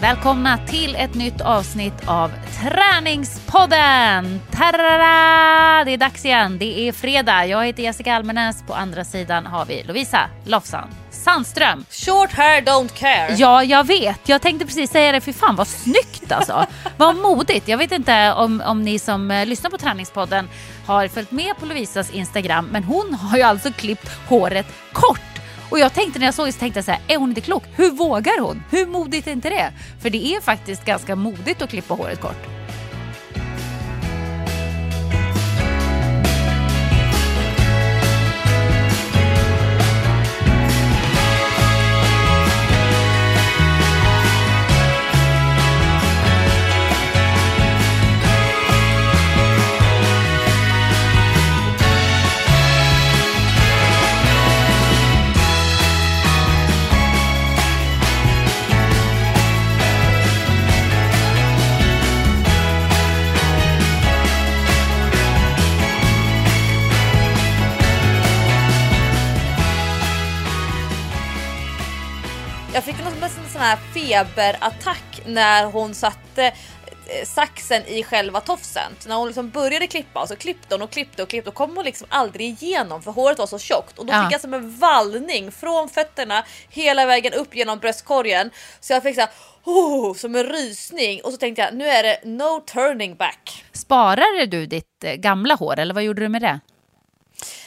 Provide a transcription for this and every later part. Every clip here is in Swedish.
Välkomna till ett nytt avsnitt av Träningspodden! Tarara! Det är dags igen, det är fredag. Jag heter Jessica Almenäs, på andra sidan har vi Lovisa Lofsan Sandström. Short hair, don't care. Ja, jag vet. Jag tänkte precis säga det, för fan vad snyggt alltså. Vad modigt. Jag vet inte om ni som lyssnar på Träningspodden har följt med på Lovisas Instagram, men hon har ju alltså klippt håret kort. Och jag tänkte när jag såg det, så tänkte jag så här, är hon inte klok? Hur vågar hon? Hur modigt är inte det? För det är faktiskt ganska modigt att klippa håret kort. Feberattack när hon satte saxen i själva tofsen. När hon liksom började klippa, så klippte hon och klippte och klippte och kom hon liksom aldrig igenom, för håret var så tjockt. Och då fick jag som en vallning från fötterna hela vägen upp genom bröstkorgen. Så jag fick så här, som en rysning. Och så tänkte jag, nu är det no turning back. Sparade du ditt gamla hår, eller vad gjorde du med det?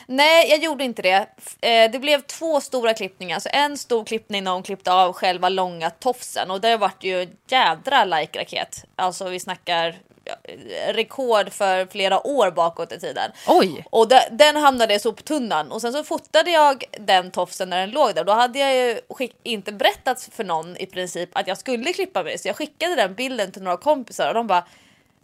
Nej, jag gjorde inte det. Det blev 2 stora klippningar. Så en stor klippning när hon klippte av själva långa tofsen. Och det har varit ju jädra like-raket. Alltså vi snackar rekord för flera år bakåt i tiden. Oj. Och den hamnade i soptunnan. Och sen så fotade jag den tofsen när den låg där. Då hade jag ju inte berättat för någon i princip att jag skulle klippa mig. Så jag skickade den bilden till några kompisar och de bara...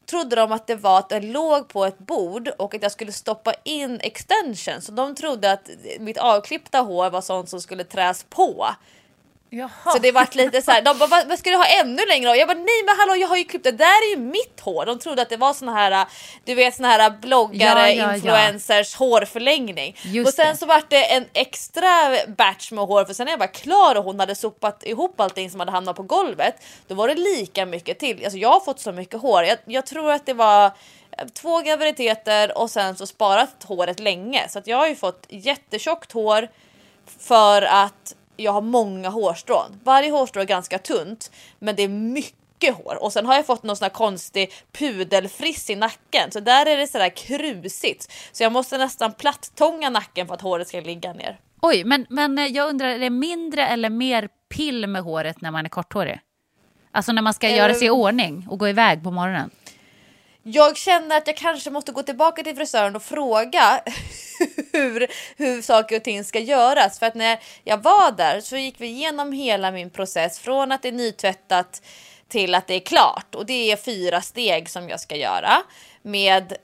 trodde de att det var att jag låg på ett bord och att jag skulle stoppa in extension. Så de trodde att mitt avklippta hår var sånt som skulle träs på. Jaha. Så det var lite så här, de bara, vad ska du ha ännu längre? Jag bara, nej men hallå, jag har ju klippt det. Där är ju mitt hår. De trodde att det var såna här, du vet, såna här bloggare, influencers hårförlängning. Just och sen det. Så var det en extra batch med hår. För sen när jag var klar och hon hade sopat ihop allting som hade hamnat på golvet, då var det lika mycket till. Alltså jag har fått så mycket hår. Jag tror att det var 2 graviditeter och sen så sparat håret länge. Så att jag har ju fått jättetjockt hår för att jag har många hårstrån. Varje hårstrå är ganska tunt, men det är mycket hår. Och sen har jag fått någon sån här konstig pudelfriss i nacken. Så där är det sådär krusigt. Så jag måste nästan plattånga nacken för att håret ska ligga ner. Oj, men jag undrar, är det mindre eller mer pill med håret när man är korthårig? Alltså när man ska göra sig i ordning och gå iväg på morgonen. Jag känner att jag kanske måste gå tillbaka till frisören och fråga hur saker och ting ska göras. För att när jag var där så gick vi igenom hela min process från att det är nytvättat till att det är klart. Och det är 4 steg som jag ska göra med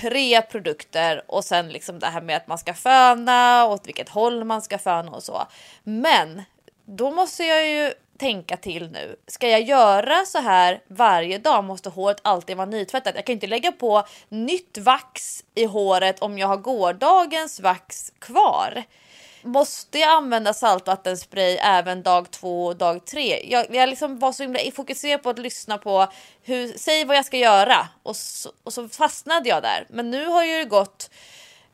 3 produkter och sen liksom det här med att man ska föna och åt vilket håll man ska föna och så. Men då måste jag ju tänka till nu. Ska jag göra så här varje dag? Måste håret alltid vara nytvättat? Jag kan inte lägga på nytt vax i håret om jag har gårdagens vax kvar. Måste jag använda saltvattenspray även dag 2 och dag 3? Jag liksom var så himla fokuserad på att lyssna på säg vad jag ska göra. Och så fastnade jag där. Men nu har ju det gått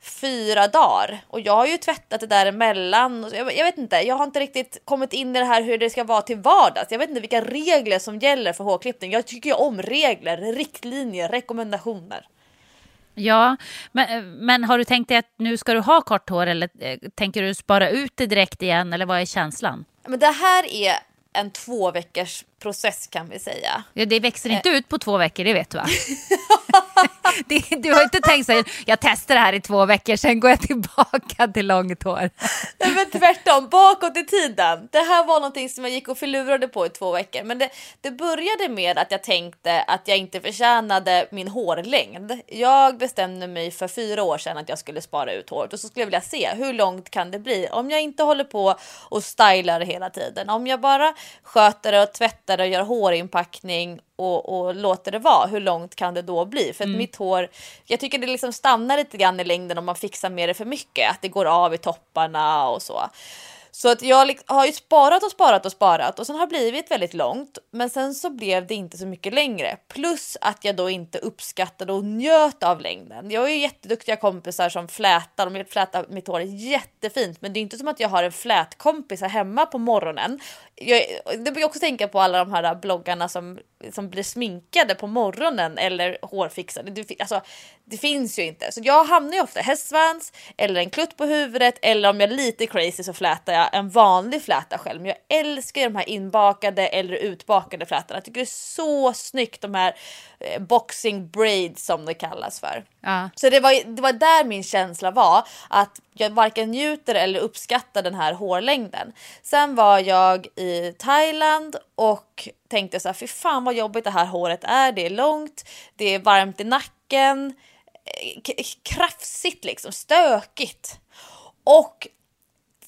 4 dagar. Och jag har ju tvättat det där emellan. Jag vet inte, jag har inte riktigt kommit in i det här hur det ska vara till vardags. Jag vet inte vilka regler som gäller för hårklippning. Jag tycker ju om regler, riktlinjer, rekommendationer. Ja, men har du tänkt dig att nu ska du ha kort hår, eller tänker du spara ut det direkt igen, eller vad är känslan? Men det här är en 2 veckors process, kan vi säga. Ja, det växer inte ut på 2 veckor, det vet du, va? Du har inte tänkt så här, jag testar det här i 2 veckor, sen går jag tillbaka till långt hår. Nej, men tvärtom, bakåt i tiden. Det här var någonting som jag gick och förlurade på i 2 veckor. Men det började med att jag tänkte att jag inte förtjänade min hårlängd. Jag bestämde mig för 4 år sedan att jag skulle spara ut håret. Och så skulle jag vilja se, hur långt kan det bli om jag inte håller på och stylar hela tiden? Om jag bara sköter det och tvättar och gör hårinpackning och låter det vara, hur långt kan det då bli? För att mitt hår, jag tycker det liksom stannar lite grann i längden om man fixar med det för mycket, att det går av i topparna och så. Så att jag har ju sparat och sen har det blivit väldigt långt, men sen så blev det inte så mycket längre. Plus att jag då inte uppskattade och njöt av längden. Jag har ju jätteduktiga kompisar som flätar, de flätar mitt hår jättefint, men det är inte som att jag har en flätkompis här hemma på morgonen. Det brukar jag också tänka på, alla de här bloggarna som blir sminkade på morgonen eller hårfixade. Alltså, det finns ju inte. Så jag hamnar ju ofta hästsvans eller en klutt på huvudet, eller om jag är lite crazy så flätar jag en vanlig fläta själv. Men jag älskar de här inbakade eller utbakade flätarna. Jag tycker det är så snyggt, de här boxing braids som det kallas för. Ja. Så det var där min känsla var, att jag varken njuter eller uppskattar den här hårlängden. Sen var jag i Thailand och tänkte så här, fy fan vad jobbigt det här håret är. Det är långt, det är varmt i nacken, krafsigt liksom, stökigt. Och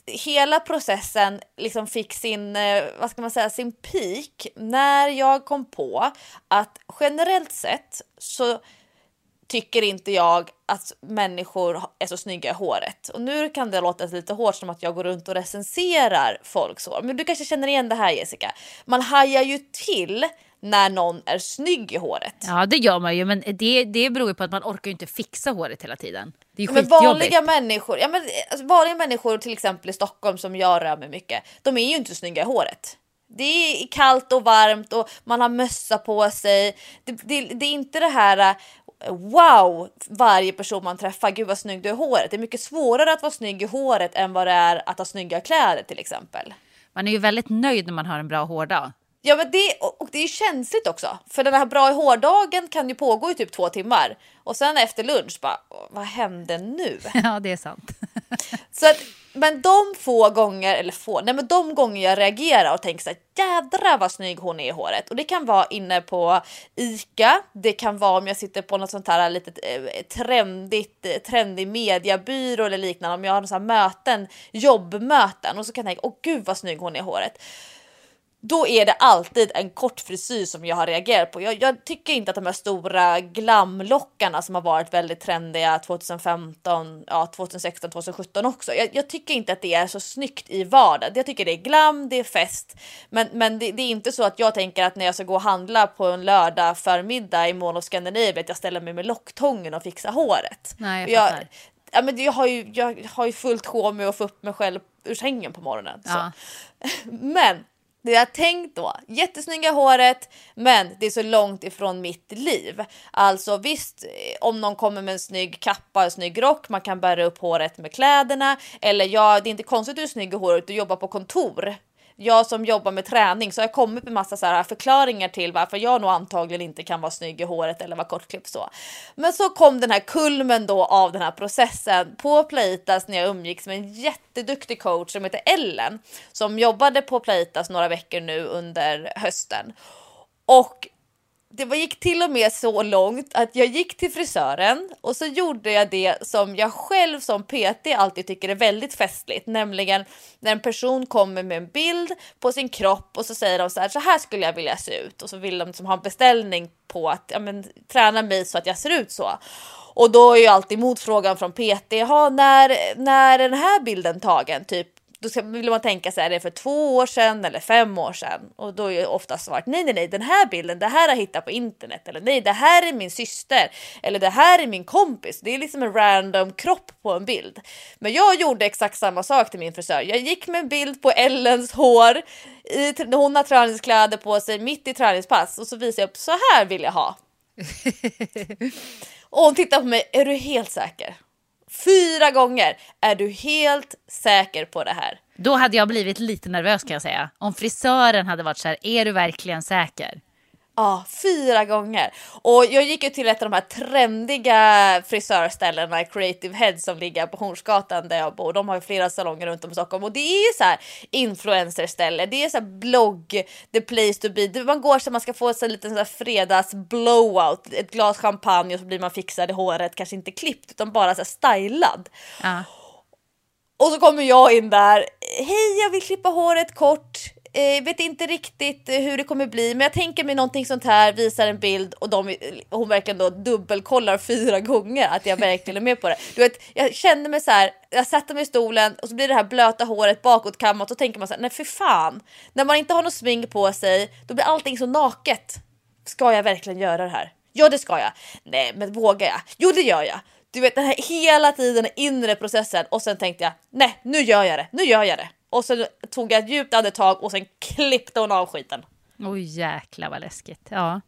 hela processen liksom fick sin, vad ska man säga, sin peak när jag kom på att generellt sett så tycker inte jag att människor är så snygga i håret. Och nu kan det låta lite hårt, som att jag går runt och recenserar folks hår. Men du kanske känner igen det här, Jessica. Man hajar ju till när någon är snygg i håret. Ja, det gör man ju, men det beror ju på att man orkar ju inte fixa håret hela tiden. Det är ju skitjobbigt. Men vanliga människor till exempel i Stockholm som jag rör mig mycket, de är ju inte snygga i håret. Det är kallt och varmt och man har mössa på sig. Det är inte det här wow, varje person man träffar, gud vad snygg du är i håret. Det är mycket svårare att vara snygg i håret än vad det är att ha snygga kläder till exempel. Man är ju väldigt nöjd när man har en bra hårdag. Ja, men det är ju känsligt också. För den här bra i hårdagen kan ju pågå i typ 2 timmar. Och sen efter lunch bara, vad hände nu? Ja, det är sant. Så att, men de gånger jag reagerar och tänker så här, jädra vad snygg hon är i håret. Och det kan vara inne på Ica, det kan vara om jag sitter på något sånt här litet trendig mediebyrå eller liknande. Om jag har sådana här möten, jobbmöten, och så kan jag tänka, åh gud vad snygg hon är i håret. Då är det alltid en kort frisyr som jag har reagerat på. Jag tycker inte att de här stora glamlockarna som har varit väldigt trendiga 2015, ja, 2016, 2017 också. Jag tycker inte att det är så snyggt i vardagen. Jag tycker det är glam, det är fest. Men det är inte så att jag tänker att när jag ska gå och handla på en lördag förmiddag i Mall of Scandinavia, att jag ställer mig med locktången och fixar håret. Nej, jag fattar. Ja, men jag har ju fullt sjå med att få upp mig själv ur sängen på morgonen. Så. Ja. Men det jag tänkt då, jättesnygga håret, men det är så långt ifrån mitt liv. Alltså visst, om någon kommer med en snygg kappa, en snygg rock, man kan bära upp håret med kläderna. Eller ja, det är inte konstigt att du är snygg i håret, du jobbar på kontor. Jag som jobbar med träning, så jag kommer med massa så här förklaringar till varför jag nog antagligen inte kan vara snygg i håret eller vara kortklippt så. Men så kom den här kulmen då av den här processen på Playitas, när jag umgicks med en jätteduktig coach som heter Ellen, som jobbade på Playitas några veckor nu under hösten. Och det gick till och med så långt att jag gick till frisören och så gjorde jag det som jag själv som PT alltid tycker är väldigt festligt. Nämligen när en person kommer med en bild på sin kropp och så säger de så här skulle jag vilja se ut. Och så vill de som har en beställning på att träna mig så att jag ser ut så. Och då är ju alltid motfrågan från PT, när är den här bilden tagen? Typ då vill man tänka så här, är det för 2 år sedan eller 5 år sedan? Och då är det oftast svaret, nej, den här bilden, det här har jag hittat på internet. Eller nej, det här är min syster. Eller det här är min kompis. Det är liksom en random kropp på en bild. Men jag gjorde exakt samma sak till min frisör. Jag gick med en bild på Ellens hår. Hon har träningskläder på sig mitt i träningspass. Och så visade jag upp, så här vill jag ha. Och hon tittar på mig, är du helt säker? 4 gånger, är du helt säker på det här? Då hade jag blivit lite nervös, kan jag säga. Om frisören hade varit så här, är du verkligen säker? Ja, 4 gånger. Och jag gick ju till ett av de här trendiga frisörställena, Creative Heads, som ligger på Hornsgatan där jag bor. De har ju flera salonger runt om i Stockholm. Och det är så här influencerställe. Det är så här blogg, the place to be. Man går så man ska få så en liten så här fredags blowout. Ett glas champagne och så blir man fixad i håret. Kanske inte klippt utan bara så här stylad. Ja. Och så kommer jag in där. Hej, jag vill klippa håret kort. Vet inte riktigt hur det kommer bli, men jag tänker mig någonting sånt här, visar en bild och hon verkligen då dubbelkollar 4 gånger att jag verkligen är med på det. Du vet, jag kände mig så här, jag satte mig i stolen och så blir det här blöta håret bakåtkammat och tänker man så här, nej för fan, när man inte har något smink på sig, då blir allting så naket. Ska jag verkligen göra det här? Ja, det ska jag. Nej, men vågar jag? Jo, det gör jag. Du vet, den här hela tiden inre processen, och sen tänkte jag, nej, nu gör jag det. Och så tog jag ett djupt andetag och sen klippte hon av skiten. Oj, jäklar vad läskigt. Ja.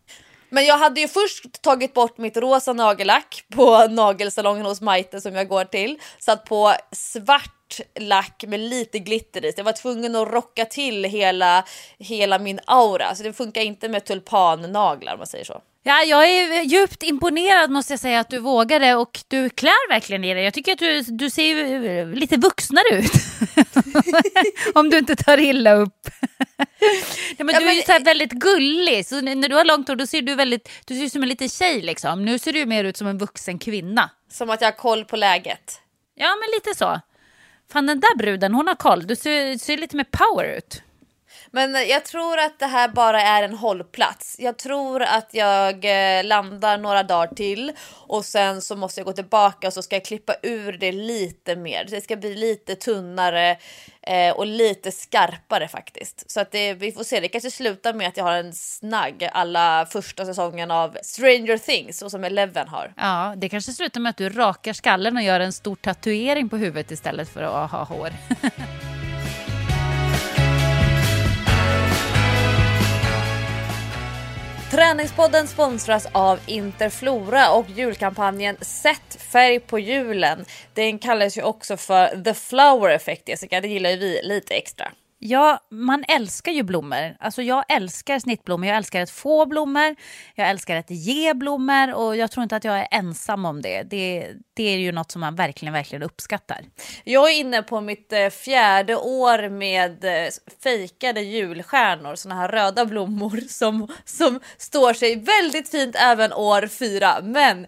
Men jag hade ju först tagit bort mitt rosa nagellack på nagelsalongen hos Maite som jag går till. Satt på svart lack med lite glitter i. Så jag var tvungen att rocka till hela min aura. Så det funkar inte med tulpannaglar om man säger så. Ja, jag är djupt imponerad måste jag säga att du vågade, och du klär verkligen i det. Jag tycker att du ser lite vuxnare ut. Om du inte tar illa upp. Ja, men du är ju så här väldigt gullig. Så när du har långt hår då ser du ser ut som en liten tjej liksom. Nu ser du mer ut som en vuxen kvinna. Som att jag har koll på läget. Ja, men lite så. Fan, den där bruden, hon har koll. Du ser lite mer power ut. Men jag tror att det här bara är en hållplats. Jag tror att jag landar några dagar till och sen så måste jag gå tillbaka och så ska jag klippa ur det lite mer. Det ska bli lite tunnare och lite skarpare faktiskt. Så att vi får se, det kanske slutar med att jag har en snagg alla första säsongen av Stranger Things, så som Eleven har. Ja, det kanske slutar med att du rakar skallen och gör en stor tatuering på huvudet istället för att ha hår. Träningspodden sponsras av Interflora och julkampanjen Sätt färg på julen. Den kallas ju också för The Flower Effect, Jessica. Det gillar ju vi lite extra. Ja, man älskar ju blommor. Alltså jag älskar snittblommor, jag älskar att få blommor, jag älskar att ge blommor, och jag tror inte att jag är ensam om det. Det är ju något som man verkligen uppskattar. Jag är inne på mitt 4:e år med fejkade julstjärnor, såna här röda blommor som står sig väldigt fint även år 4, men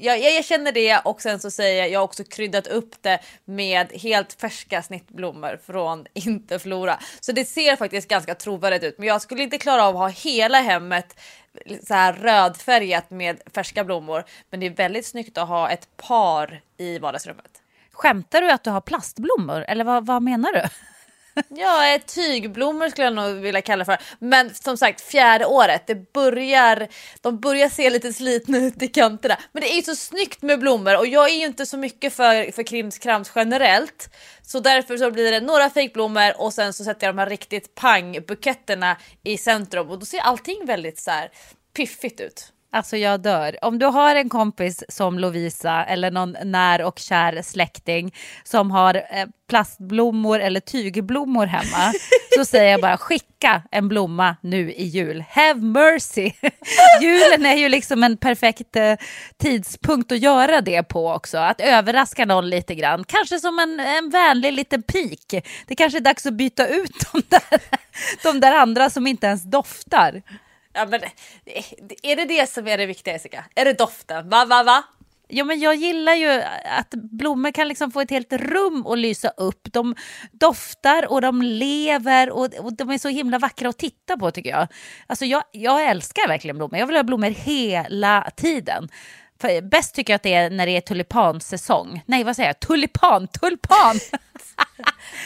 jag känner det, och sen så säger jag har också kryddat upp det med helt färska snittblommor från Interflora. Så det ser faktiskt ganska trovärdigt ut, men jag skulle inte klara av att ha hela hemmet så här rödfärgat med färska blommor, men det är väldigt snyggt att ha ett par i vardagsrummet. Skämtar du att du har plastblommor eller vad menar du? Ja, tygblommor skulle jag nog vilja kalla för. Men som sagt, 4:e året, de börjar se lite slitna ut i kanterna. Men det är ju så snyggt med blommor, och jag är ju inte så mycket för krimskrams generellt. Så därför så blir det några fejkblommor, och sen så sätter jag de här riktigt pangbuketterna i centrum. Och då ser allting väldigt så här piffigt ut. Alltså jag dör. Om du har en kompis som Lovisa eller någon när och kär släkting som har plastblommor eller tygblommor hemma, så säger jag bara skicka en blomma nu i jul. Have mercy. Julen är ju liksom en perfekt tidspunkt att göra det på också. Att överraska någon lite grann. Kanske som en vänlig liten pik. Det kanske är dags att byta ut de där andra som inte ens doftar. Ja, men är det som är det viktiga, Jessica? Är det doften? Va? Ja, men jag gillar ju att blommor kan liksom få ett helt rum att lysa upp. De doftar och de lever, och de är så himla vackra att titta på tycker jag. Alltså jag älskar verkligen blommor. Jag vill ha blommor hela tiden. För bäst tycker jag att det är när det är tulipansäsong. Nej, vad säger jag? Tulpan!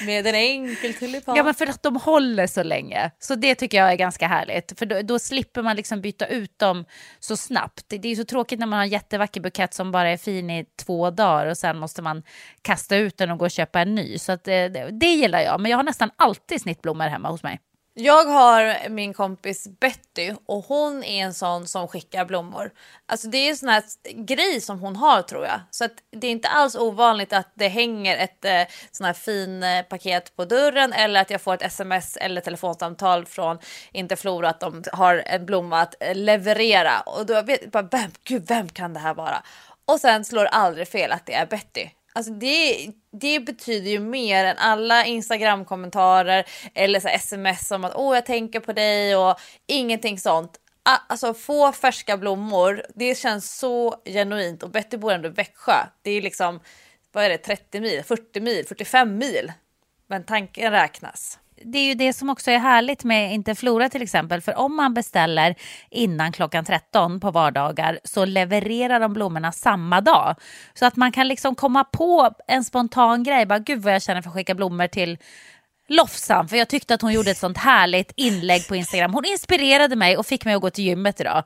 Med en enkel tulipan. Ja, men för att de håller så länge. Så det tycker jag är ganska härligt. För då slipper man liksom byta ut dem så snabbt. Det är ju så tråkigt när man har en jättevacker bukett som bara är fin i 2 dagar. Och sen måste man kasta ut den och gå och köpa en ny. Så att, det gillar jag. Men jag har nästan alltid snittblommor hemma hos mig. Jag har min kompis Betty och hon är en sån som skickar blommor. Alltså det är en sån här grej som hon har, tror jag. Så att det är inte alls ovanligt att det hänger ett sån här fin paket på dörren, eller att jag får ett sms eller telefonsamtal från Interflora att de har en blomma att leverera. Och då vet jag bara, vem kan det här vara? Och sen slår aldrig fel att det är Betty. Alltså det betyder ju mer än alla Instagram-kommentarer eller så sms om att jag tänker på dig och ingenting sånt. Alltså få färska blommor, det känns så genuint. Och Betty bor ändå i Växjö. Det är liksom, vad är det, 30 mil, 40 mil, 45 mil. Men tanken räknas. Det är ju det som också är härligt med Interflora till exempel. För om man beställer innan klockan 13 på vardagar så levererar de blommorna samma dag. Så att man kan liksom komma på en spontan grej. Bara, gud vad jag känner för att skicka blommor till Lofsan. För jag tyckte att hon gjorde ett sånt härligt inlägg på Instagram. Hon inspirerade mig och fick mig att gå till gymmet idag.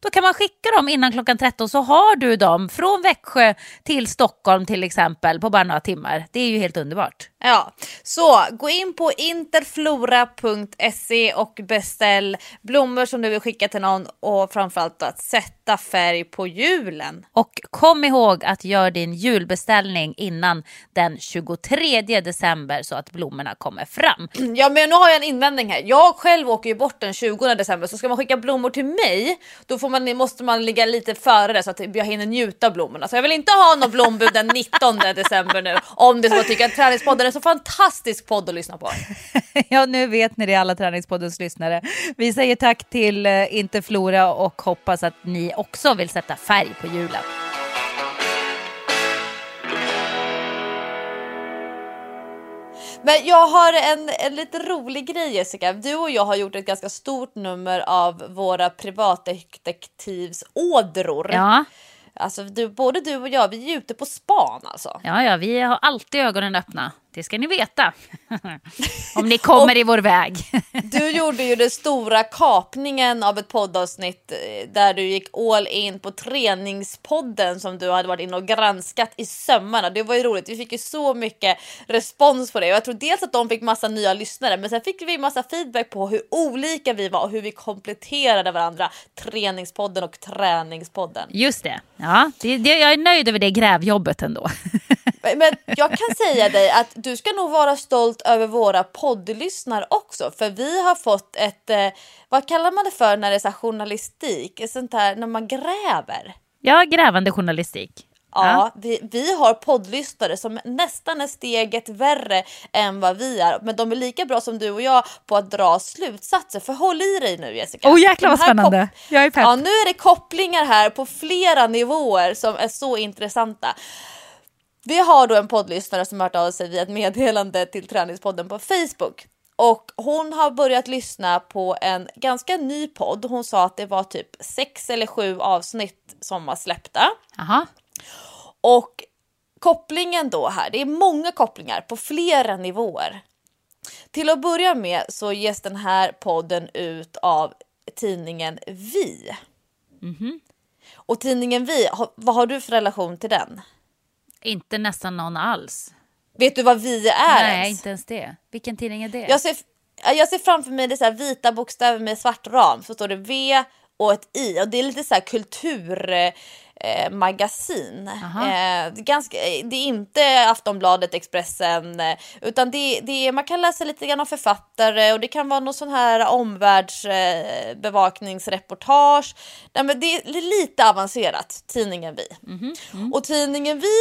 Då kan man skicka dem innan klockan 13 så har du dem från Växjö till Stockholm till exempel på bara några timmar. Det är ju helt underbart. Ja, så gå in på interflora.se och beställ blommor som du vill skicka till någon och framförallt att sätta färg på julen. Och kom ihåg att göra din julbeställning innan den 23 december så att blommorna kommer fram. Ja, men nu har jag en invändning här. Jag själv åker ju bort den 20 december så ska man skicka blommor till mig, då måste man ligga lite före det så att jag hinner njuta av blommorna. Så jag vill inte ha någon blombud den 19 december nu om det så tycker att träningspodden är så fantastisk podd att lyssna på. Ja, nu vet ni det, alla träningspoddens lyssnare. Vi säger tack till Interflora och hoppas att ni också vill sätta färg på julen. Men jag har en lite rolig grej, Jessica. Du och jag har gjort ett ganska stort nummer av våra privatdetektivsådror. Ja. Alltså både du och jag, vi är ute på span alltså. Ja, vi har alltid ögonen öppna. Det ska ni veta. Om ni kommer i vår väg. Du gjorde ju den stora kapningen av ett poddavsnitt där du gick all in på träningspodden som du hade varit inne och granskat i sömmarna. Det var ju roligt. Vi fick ju så mycket respons på det. Jag tror dels att de fick massa nya lyssnare, men sen fick vi massa feedback på hur olika vi var och hur vi kompletterade varandra. Träningspodden och träningspodden. Just det. Ja, jag är nöjd över det grävjobbet ändå. Men jag kan säga dig att du ska nog vara stolt över våra poddlyssnare också. För vi har fått ett, vad kallar man det för när det är så här journalistik? Sånt här, när man gräver. Ja, grävande journalistik. Ja, vi har poddlyssnare som nästan är steget värre än vad vi är. Men de är lika bra som du och jag på att dra slutsatser. För håll i dig nu, Jessica. Åh, jäklar vad spännande. Jag är pepp. Ja, nu är det kopplingar här på flera nivåer som är så intressanta. Vi har då en poddlyssnare som har hört av sig via ett meddelande till träningspodden på Facebook. Och hon har börjat lyssna på en ganska ny podd. Hon sa att det var typ 6 eller 7 avsnitt som var släppta. Aha. Och kopplingen då här, det är många kopplingar på flera nivåer. Till att börja med så ges den här podden ut av tidningen Vi. Mm-hmm. Och tidningen Vi, vad har du för relation till den? Inte nästan någon alls. Vet du vad Vi är? Nej, ens? Inte ens det. Vilken tidning är det? Jag ser framför mig det så här vita bokstäver med svart ram. Så står det V och ett I. Och det är lite så här kulturmagasin. Det är inte Aftonbladet, Expressen. Utan det är, man kan läsa lite grann om författare. Och det kan vara någon sån här omvärldsbevakningsreportage. Nej, men det är lite avancerat, tidningen Vi. Mm-hmm. Mm. Och tidningen Vi,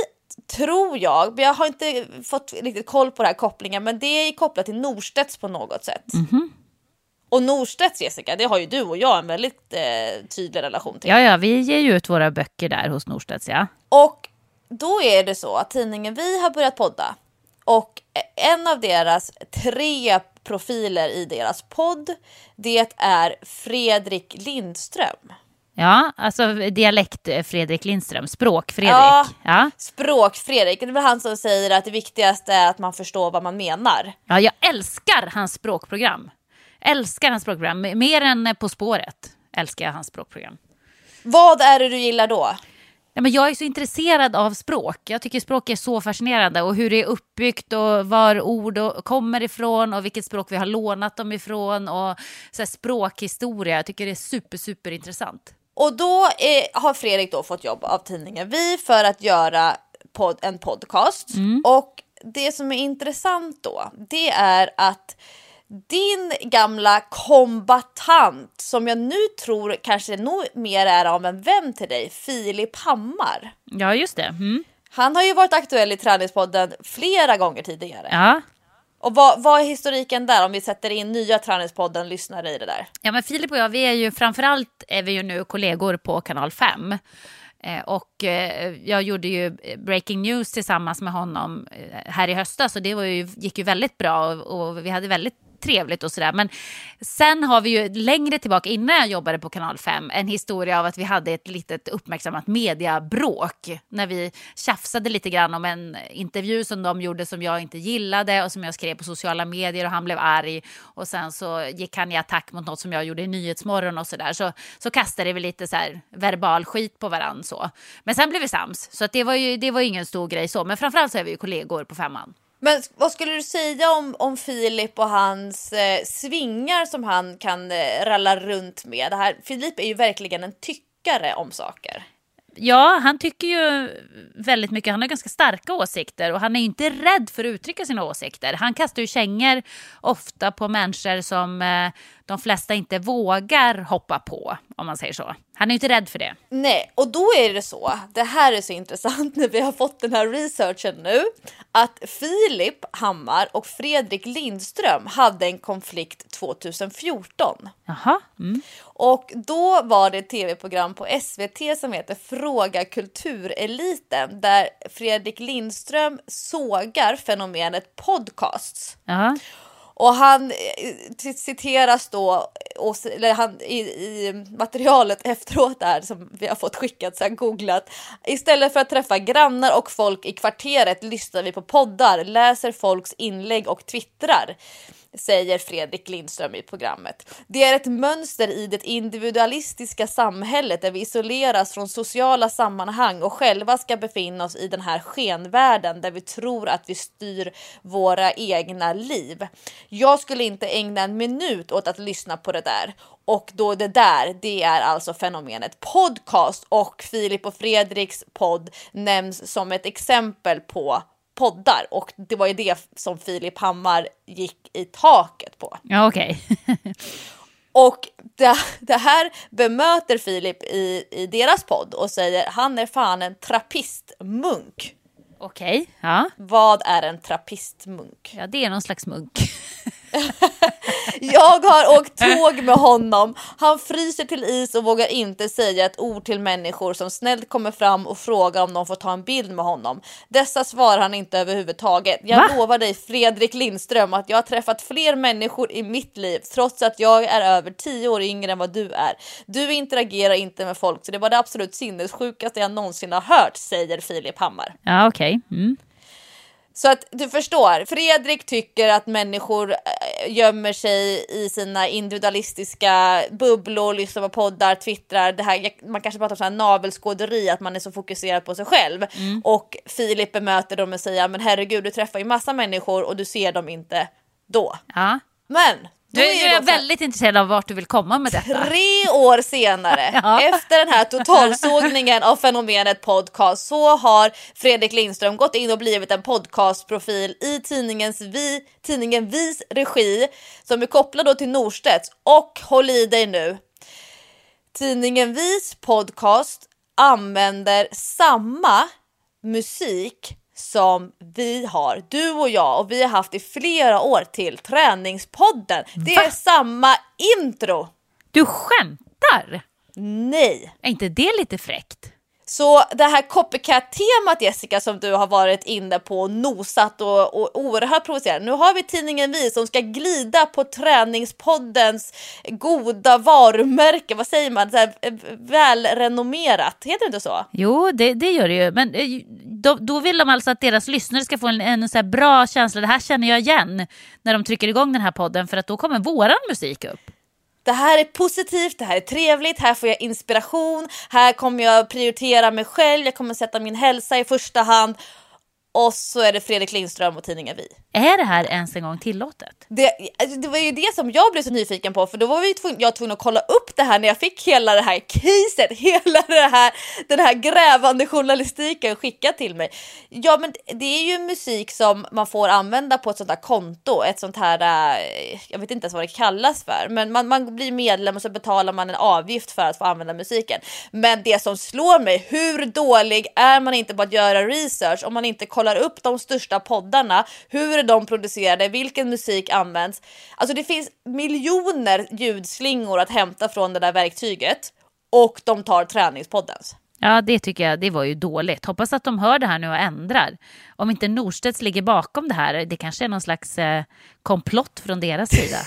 tror jag, men jag har inte fått riktigt koll på den här kopplingen, men det är kopplat till Norstedts på något sätt. Mm-hmm. Och Norstedts, Jessica, det har ju du och jag en väldigt tydlig relation till. Ja, vi ger ju ut våra böcker där hos Norstedts, ja. Och då är det så att tidningen Vi har börjat podda och en av deras 3 profiler i deras podd, det är Fredrik Lindström. Ja, alltså dialekt Fredrik Lindström, språk Fredrik. Ja, språk Fredrik. Det är väl han som säger att det viktigaste är att man förstår vad man menar. Ja, jag älskar hans språkprogram. Mer än På spåret älskar jag hans språkprogram. Vad är det du gillar då? Ja, men jag är så intresserad av språk. Jag tycker språk är så fascinerande. Och hur det är uppbyggt och var ord och kommer ifrån. Och vilket språk vi har lånat dem ifrån. Och så här, språkhistoria. Jag tycker det är super intressant. Och då har Fredrik då fått jobb av tidningen Vi för att göra en podcast. Mm. Och det som är intressant då, det är att din gamla kombatant, som jag nu tror kanske nog mer är av en vän till dig, Filip Hammar. Ja, just det. Mm. Han har ju varit aktuell i träningspodden flera gånger tidigare. Ja. Och vad är historiken där om vi sätter in nya träningspodden lyssnare i det där? Ja, men Filip och jag, vi är ju framförallt nu kollegor på Kanal 5. Och jag gjorde ju Breaking News tillsammans med honom här i höstas, och det var ju, gick ju väldigt bra och vi hade väldigt trevligt och sådär. Men sen har vi ju längre tillbaka, innan jag jobbade på Kanal 5, en historia av att vi hade ett litet uppmärksammat mediebråk när vi tjafsade lite grann om en intervju som de gjorde som jag inte gillade och som jag skrev på sociala medier, och han blev arg och sen så gick han i attack mot något som jag gjorde i Nyhetsmorgon och sådär. Så kastade vi lite så här verbal skit på varann så. Men sen blev vi sams, så att det var ingen stor grej så. Men framförallt så är vi ju kollegor på Femman. Men vad skulle du säga om Filip och hans svingar som han kan ralla runt med? Det här, Filip är ju verkligen en tyckare om saker. Ja, han tycker ju väldigt mycket. Han har ganska starka åsikter och han är ju inte rädd för att uttrycka sina åsikter. Han kastar ju kängor ofta på människor som de flesta inte vågar hoppa på, om man säger så. Han är ju inte rädd för det. Nej, och då är det så. Det här är så intressant när vi har fått den här researchen nu. Att Filip Hammar och Fredrik Lindström hade en konflikt 2014. Jaha. Mm. Och då var det ett tv-program på SVT som heter Fråga kultureliten, där Fredrik Lindström sågar fenomenet podcasts. Jaha. Och han citeras då, eller han, i materialet efteråt där som vi har fått skickat, så här googlat. Istället för att träffa grannar och folk i kvarteret lyssnar vi på poddar, läser folks inlägg och twittrar, säger Fredrik Lindström i programmet. Det är ett mönster i det individualistiska samhället där vi isoleras från sociala sammanhang och själva ska befinna oss i den här skenvärlden där vi tror att vi styr våra egna liv. Jag skulle inte ägna en minut åt att lyssna på det där. Och då det är alltså fenomenet podcast, och Filip och Fredriks podd nämns som ett exempel på poddar, och det var ju det som Filip Hammar gick i taket på. Ja, okej. Okay. Och det här bemöter Filip i deras podd och säger han är fan en trappistmunk. Okej, okay, ja. Vad är en trappistmunk? Ja, det är någon slags munk. Jag har åkt tåg med honom. Han fryser till is och vågar inte säga ett ord till människor som snällt kommer fram och frågar om de får ta en bild med honom. Dessa svarar han inte överhuvudtaget. Jag lovar dig, Fredrik Lindström, att jag har träffat fler människor i mitt liv, trots att jag är över 10 år yngre än vad du är. Du interagerar inte med folk, så det var det absolut sinnessjukaste jag någonsin har hört, säger Filip Hammar. Ja, okej. Okay. Mm. Så att du förstår, Fredrik tycker att människor gömmer sig i sina individualistiska bubblor, lyssnar på poddar, twittrar. Det här, man kanske pratar om så här navelskåderi, att man är så fokuserad på sig själv. Mm. Och Filip bemöter dem och säger, men herregud, du träffar ju massa människor och du ser dem inte då. Ja. Men Du är väldigt intresserad av vart du vill komma med detta. 3 år senare, ja, efter den här totalsågningen av fenomenet podcast, så har Fredrik Lindström gått in och blivit en podcastprofil i tidningen Vis regi, som är kopplad då till Norstedts. Och håll i dig nu, tidningen Vis podcast använder samma musik som vi har, du och jag, och vi har haft i flera år till träningspodden. Det är samma intro. Du skämtar? Nej. Är inte det lite fräckt? Så det här copycat-temat, Jessica, som du har varit inne på, nosat och oerhört provocerande. Nu har vi tidningen Vi som ska glida på träningspoddens goda varumärke. Vad säger man? Så här, välrenommerat. Heter det inte så? Jo, det gör det ju. Men då vill de alltså att deras lyssnare ska få en så här bra känsla. Det här känner jag igen när de trycker igång den här podden, för att då kommer våran musik upp. Det här är positivt, det här är trevligt, här får jag inspiration, här kommer jag prioritera mig själv, jag kommer sätta min hälsa i första hand. Och så är det Fredrik Lindström och tidningen Vi. Är det här ens en gång tillåtet? Det var ju det som jag blev så nyfiken på. För då var jag tvungen att kolla upp det här när jag fick hela det här caset. Hela den här grävande journalistiken skickat till mig. Ja, men det är ju musik som man får använda på ett sånt här konto. Ett sånt här, jag vet inte ens vad det kallas för. Men man blir medlem och så betalar man en avgift för att få använda musiken. Men det som slår mig, hur dålig är man inte på att göra research om man inte kollar upp de största poddarna, hur de producerade, vilken musik används. Alltså det finns miljoner ljudslingor att hämta från det där verktyget, och de tar träningspoddens. Ja, det tycker jag, det var ju dåligt. Hoppas att de hör det här nu och ändrar. Om inte Norstedts ligger bakom det här, det kanske är någon slags komplott från deras sida.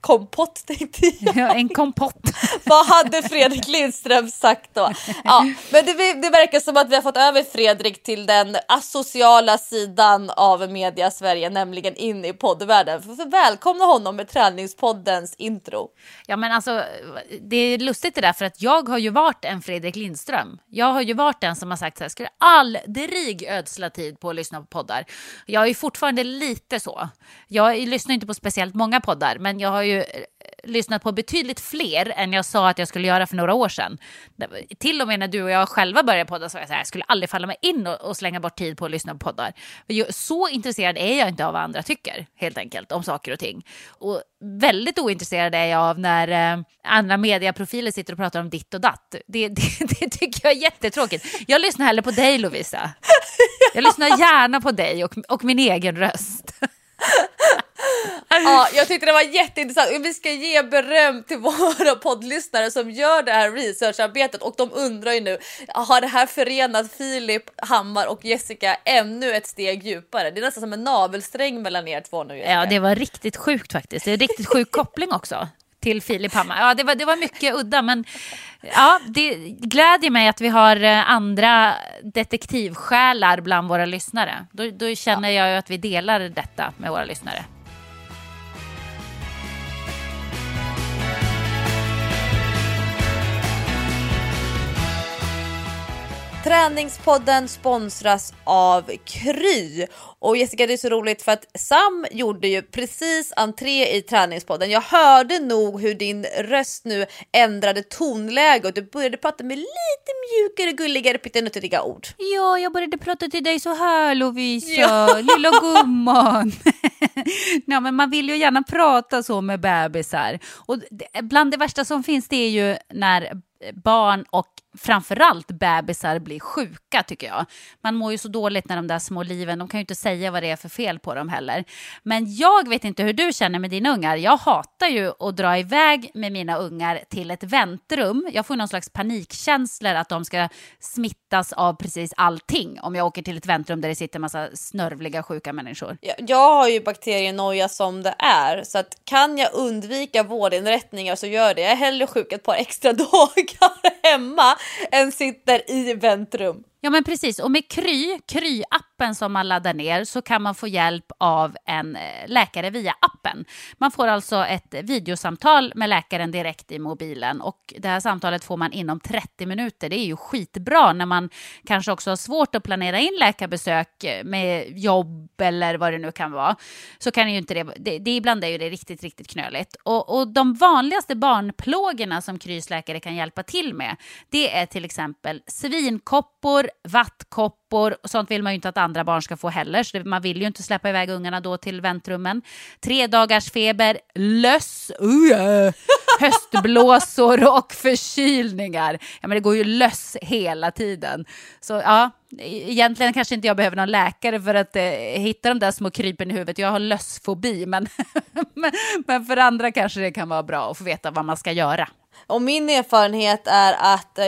Kompott, tänkte jag. Ja, en kompott. Vad hade Fredrik Lindström sagt då? Ja, men det verkar som att vi har fått över Fredrik till den asociala sidan av media Sverige, nämligen in i poddvärlden. För välkomna honom med träningspoddens intro. Ja, men alltså, det är lustigt det där, för att jag har ju varit en Fredrik Lindström. Jag har ju varit den som har sagt så här, ska du aldrig ödsla tid på att lyssna på poddar? Jag är ju fortfarande lite så. Jag lyssnar inte på speciellt många poddar, men jag har ju lyssnat på betydligt fler än jag sa att jag skulle göra för några år sedan. Till och med när du och jag själva började podda så var jag så här, jag skulle aldrig falla mig in och slänga bort tid på att lyssna på poddar. Så intresserad är jag inte av vad andra tycker, helt enkelt, om saker och ting. Och väldigt ointresserad är jag av när andra mediaprofiler sitter och pratar om ditt och datt. Det tycker jag är jättetråkigt. Jag lyssnar hellre på dig, Lovisa. Jag lyssnar gärna på dig och min egen röst. Ja, jag tyckte det var jätteintressant. Vi ska ge beröm till våra poddlyssnare som gör det här researcharbetet, och de undrar ju nu, har det här förenat Filip Hammar och Jessica ännu ett steg djupare? Det är nästan som en navelsträng mellan er två nu. Jessica. Ja, det var riktigt sjukt faktiskt. Det är en riktigt sjuk koppling också till Filip Hammar. Ja, det var mycket udda, men ja, det glädjer mig att vi har andra detektivsjälar bland våra lyssnare. Då känner jag ju att vi delar detta med våra lyssnare. Träningspodden sponsras av Kry. Och Jessica, det är så roligt för att Sam gjorde ju precis entré i träningspodden. Jag hörde nog hur din röst nu ändrade tonläge och du började prata med lite mjukare, gulligare, pyttenuttiga ord. Ja, jag började prata till dig så här, Lovisa, ja. Lilla gumman. Nej, men man vill ju gärna prata så med bebisar. Och bland det värsta som finns, det är ju när barn och framförallt bebisar blir sjuka, tycker jag. Man mår ju så dåligt när de där små liven, de kan ju inte säga vad det är för fel på dem heller. Men jag vet inte hur du känner med dina ungar. Jag hatar ju att dra iväg med mina ungar till ett väntrum. Jag får någon slags panikkänslor att de ska smittas av precis allting om jag åker till ett väntrum där det sitter en massa snörvliga sjuka människor. Jag har ju bakterienoja som det är, så att kan jag undvika vårdinrättningar så gör det. Jag är hellre sjuk ett par extra dagar hemma än sitter i väntrum. Ja, men precis. Och med Kry-appen som man laddar ner, så kan man få hjälp av en läkare via appen. Man får alltså ett videosamtal med läkaren direkt i mobilen, och det här samtalet får man inom 30 minuter. Det är ju skitbra när man kanske också har svårt att planera in läkarbesök med jobb eller vad det nu kan vara. Så kan ju inte det ibland är ju det riktigt, riktigt knöligt. Och de vanligaste barnplågorna som Krys läkare kan hjälpa till med, det är till exempel svinkoppor, vattkoppor, och sånt vill man ju inte att andra barn ska få heller, så man vill ju inte släppa iväg ungarna då till väntrummen. 3 dagars feber, löss, höstblåsor och förkylningar. Ja, men det går ju löss hela tiden. Så ja, egentligen kanske inte jag behöver någon läkare för att hitta de där små krypen i huvudet. Jag har lössfobi, men för andra kanske det kan vara bra att få veta vad man ska göra. Och min erfarenhet är att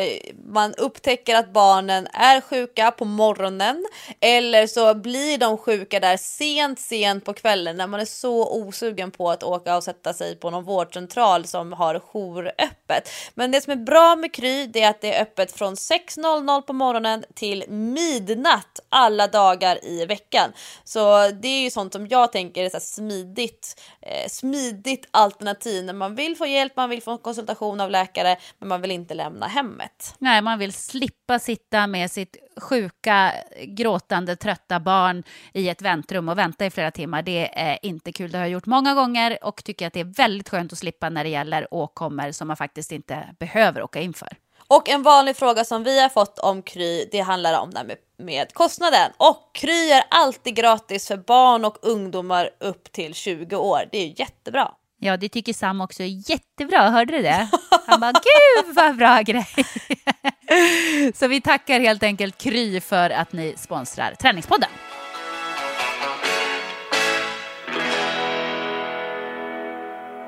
man upptäcker att barnen är sjuka på morgonen. Eller så blir de sjuka där sent på kvällen när man är så osugen på att åka och sätta sig på någon vårdcentral som har jouröppet. Men det som är bra med Kry är att det är öppet från 6:00 på morgonen till midnatt alla dagar i veckan. Så det är ju sånt som jag tänker är så här smidigt alternativ när man vill få hjälp, man vill få en konsultation av läkare, men man vill inte lämna hemmet. Nej, man vill slippa sitta med sitt sjuka, gråtande, trötta barn i ett väntrum och vänta i flera timmar. Det är inte kul, det har jag gjort många gånger och tycker att det är väldigt skönt att slippa när det gäller åkommor som man faktiskt inte behöver åka inför. Och en vanlig fråga som vi har fått om Kry, det handlar om det här med kostnaden. Och Kry är alltid gratis för barn och ungdomar upp till 20 år. Det är jättebra. Ja, det tycker Sam också är jättebra. Hörde du det? Han bara, gud vad bra grej. Så vi tackar helt enkelt Kry för att ni sponsrar Träningspodden.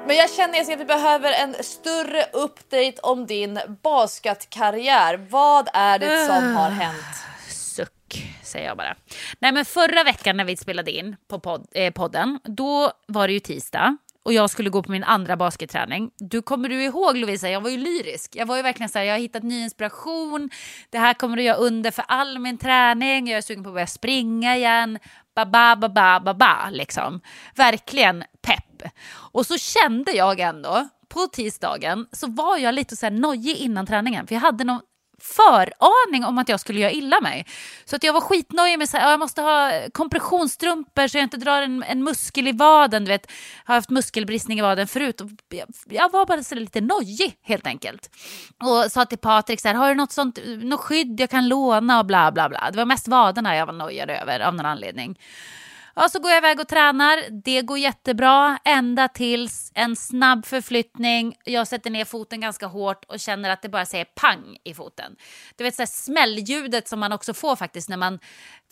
Men jag känner att vi behöver en större update om din basketkarriär. Vad är det som har hänt? Suck, säger jag bara. Nej, men förra veckan när vi spelade in på podden, då var det ju tisdag. Och jag skulle gå på min andra basketträning. Kommer du ihåg, Lovisa? Jag var ju lyrisk. Jag var ju verkligen så här, jag har hittat ny inspiration. Det här kommer att göra under för all min träning. Jag är sugen på att börja springa igen. Liksom. Verkligen pepp. Och så kände jag ändå, på tisdagen, så var jag lite så här nojig innan träningen. För jag hade någon föraning om att jag skulle göra illa mig. Så att jag var skitnöjd med så här, jag måste ha kompressionsstrumpor så jag inte drar en muskel i vaden, du vet. Har haft muskelbristning i vaden förut. Jag var bara så lite nojig helt enkelt. Och sa till Patrik så här, har du något skydd jag kan låna och bla bla bla. Det var mest vaderna jag var nojad över av någon anledning. Ja, så går jag iväg och tränar. Det går jättebra. Ända tills en snabb förflyttning. Jag sätter ner foten ganska hårt och känner att det bara säger pang i foten. Du vet så här smällljudet som man också får faktiskt när man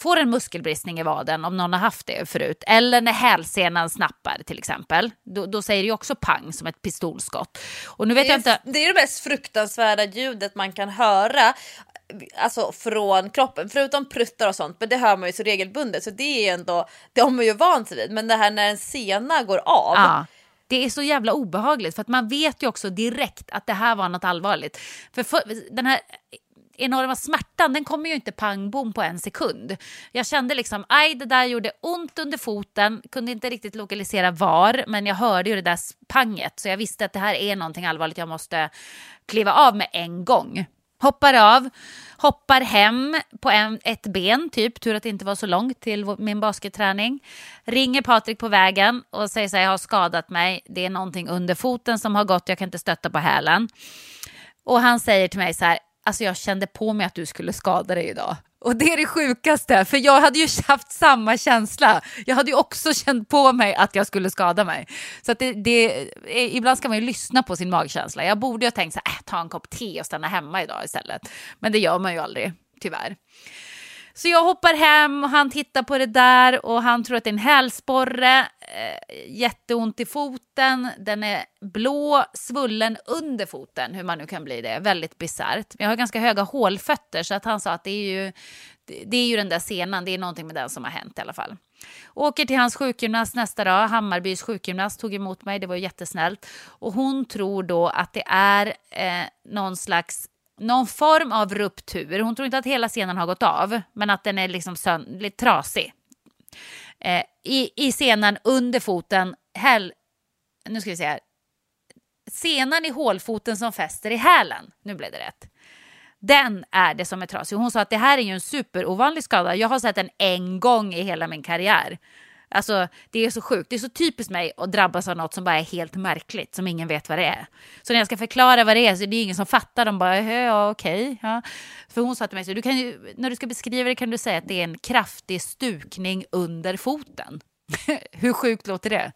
får en muskelbristning i vaden, om någon har haft det förut. Eller när hälsenan snappar till exempel. Då säger det ju också pang som ett pistolskott. Och nu vet jag inte... Det är det mest fruktansvärda ljudet man kan höra. Alltså från kroppen, förutom pruttar och sånt, men det hör man ju så regelbundet, så det är ändå, de är ju vant vid, men det här när en sena går av, det är så jävla obehagligt, för att man vet ju också direkt att det här var något allvarligt, för den här enorma smärtan, den kommer ju inte pangbom på en sekund. Jag kände liksom, aj, det där gjorde ont under foten, kunde inte riktigt lokalisera var, men jag hörde ju det där panget, så jag visste att det här är någonting allvarligt, jag måste kliva av med en gång. Hoppar av, hoppar hem på ett ben typ. Tur att det inte var så långt till min basketträning. Ringer Patrik på vägen och säger så här, jag har skadat mig. Det är någonting under foten som har gått, jag kan inte stötta på hälen. Och han säger till mig så här, alltså jag kände på mig att du skulle skada dig idag. Och det är det sjukaste, för jag hade ju haft samma känsla. Jag hade ju också känt på mig att jag skulle skada mig. Så att ibland ska man ju lyssna på sin magkänsla. Jag borde ju ha tänkt så här, ta en kopp te och stanna hemma idag istället. Men det gör man ju aldrig, tyvärr. Så jag hoppar hem och han tittar på det där och han tror att det är en hälsporre. Jätteont i foten. Den är blå, svullen under foten. Hur man nu kan bli det. Väldigt bizarrt. Jag har ganska höga hålfötter, så att han sa att det är ju den där senan. Det är någonting med den som har hänt i alla fall. Åker till hans sjukgymnast nästa dag. Hammarbys sjukgymnast tog emot mig. Det var jättesnällt. Och hon tror då att det är någon form av ruptur. Hon tror inte att hela senan har gått av, men att den är liksom lite trasig. I senan under foten, nu ska vi se här. Senan i hålfoten som fäster i hälen. Nu blev det rätt. Den är det som är trasig. Hon sa att det här är ju en superovanlig skada. Jag har sett den en gång i hela min karriär. Alltså det är så sjukt, det är så typiskt mig att drabbas av något som bara är helt märkligt, som ingen vet vad det är. Så när jag ska förklara vad det är, så är det ingen som fattar. De bara, ja okej, ja. För hon sa till mig, så, när du ska beskriva det kan du säga att det är en kraftig stukning under foten. Hur sjukt låter det?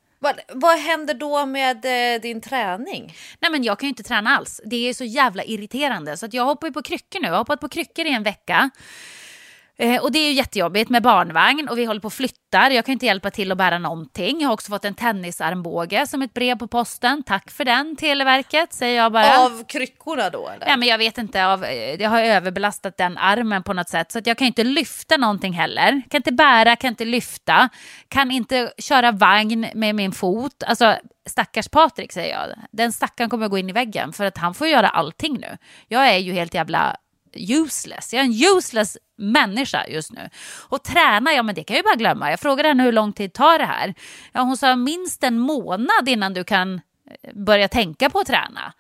Vad händer då med din träning? Nej, men jag kan ju inte träna alls. Det är så jävla irriterande. Så att jag hoppar ju på kryckor nu, jag har hoppat på kryckor i en vecka. Och det är ju jättejobbigt med barnvagn och vi håller på och flyttar. Jag kan inte hjälpa till att bära någonting. Jag har också fått en tennisarmbåge som ett brev på posten. Tack för den, Televerket, säger jag bara. Av kryckorna då? Eller? Nej, men jag vet inte. Jag har överbelastat den armen på något sätt. Så att jag kan inte lyfta någonting heller. Kan inte bära, kan inte lyfta. Kan inte köra vagn med min fot. Alltså, stackars Patrik, säger jag. Den stackaren kommer gå in i väggen för att han får göra allting nu. Jag är ju helt jävla useless. Jag är en useless människa just nu. Och träna, ja men det kan jag ju bara glömma. Jag frågade henne hur lång tid tar det här. Ja, hon sa minst en månad innan du kan börja tänka på att träna.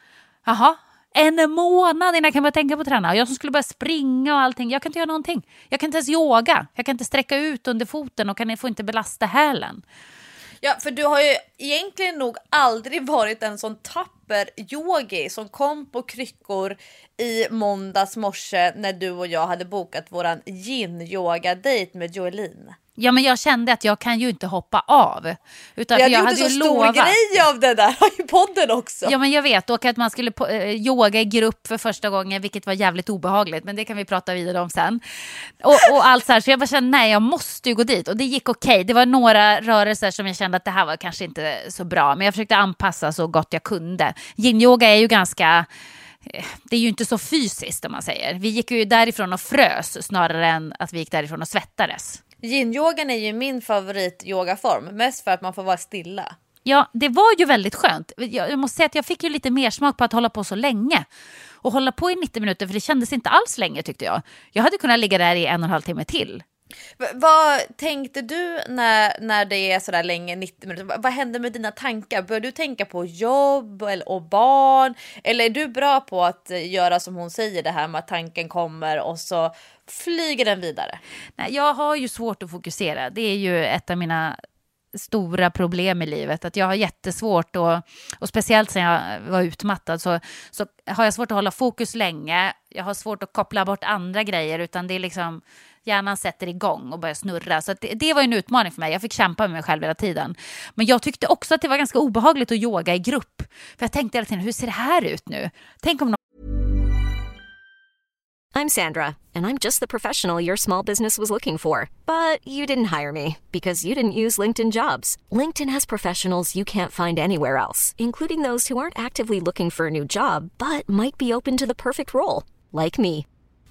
Jaha, en månad innan jag kan börja tänka på att träna. Jag som skulle börja springa och allting. Jag kan inte göra någonting. Jag kan inte ens yoga. Jag kan inte sträcka ut under foten och får inte belasta hälen. Ja, för du har ju egentligen nog aldrig varit en sån tapper yogi som kom på kryckor i måndags morse när du och jag hade bokat våran yin-yoga-date med Jolene. Ja, men jag kände att jag kan ju inte hoppa av. Utan jag hade ju så lovat. Stor grej av det där i podden också. Ja, men jag vet. Och att man skulle yoga i grupp för första gången, vilket var jävligt obehagligt. Men det kan vi prata vidare om sen. Och allt så här. Så jag bara kände, nej, jag måste ju gå dit. Och det gick okej. Det var några rörelser som jag kände att det här var kanske inte så bra. Men jag försökte anpassa så gott jag kunde. Yin-yoga är ju ganska... Det är ju inte så fysiskt om man säger. Vi gick ju därifrån och frös snarare än att vi gick därifrån och svettades. Yin-yogan är ju min favorit-yogaform. Mest för att man får vara stilla. Ja, det var ju väldigt skönt. Jag måste säga att jag fick ju lite mer smak på att hålla på så länge. Och hålla på i 90 minuter, för det kändes inte alls länge tyckte jag. Jag hade kunnat ligga där i 1,5 timme till. Vad tänkte du när det är sådär länge, 90 minuter? Vad hände med dina tankar? Började du tänka på jobb och barn? Eller är du bra på att göra som hon säger, det här med att tanken kommer och så flyger den vidare? Nej, jag har ju svårt att fokusera. Det är ju ett av mina stora problem i livet, att jag har jättesvårt och speciellt sen jag var utmattad så har jag svårt att hålla fokus länge. Jag har svårt att koppla bort andra grejer, utan det är liksom hjärnan sätter igång och börjar snurra. Så det var ju en utmaning för mig. Jag fick kämpa med mig själv hela tiden. Men jag tyckte också att det var ganska obehagligt att yoga i grupp. För jag tänkte hela tiden, hur ser det här ut nu? Tänk om någon... I'm Sandra, and I'm just the professional your small business was looking for. But you didn't hire me, because you didn't use LinkedIn Jobs. LinkedIn has professionals you can't find anywhere else, including those who aren't actively looking for a new job, but might be open to the perfect role, like me.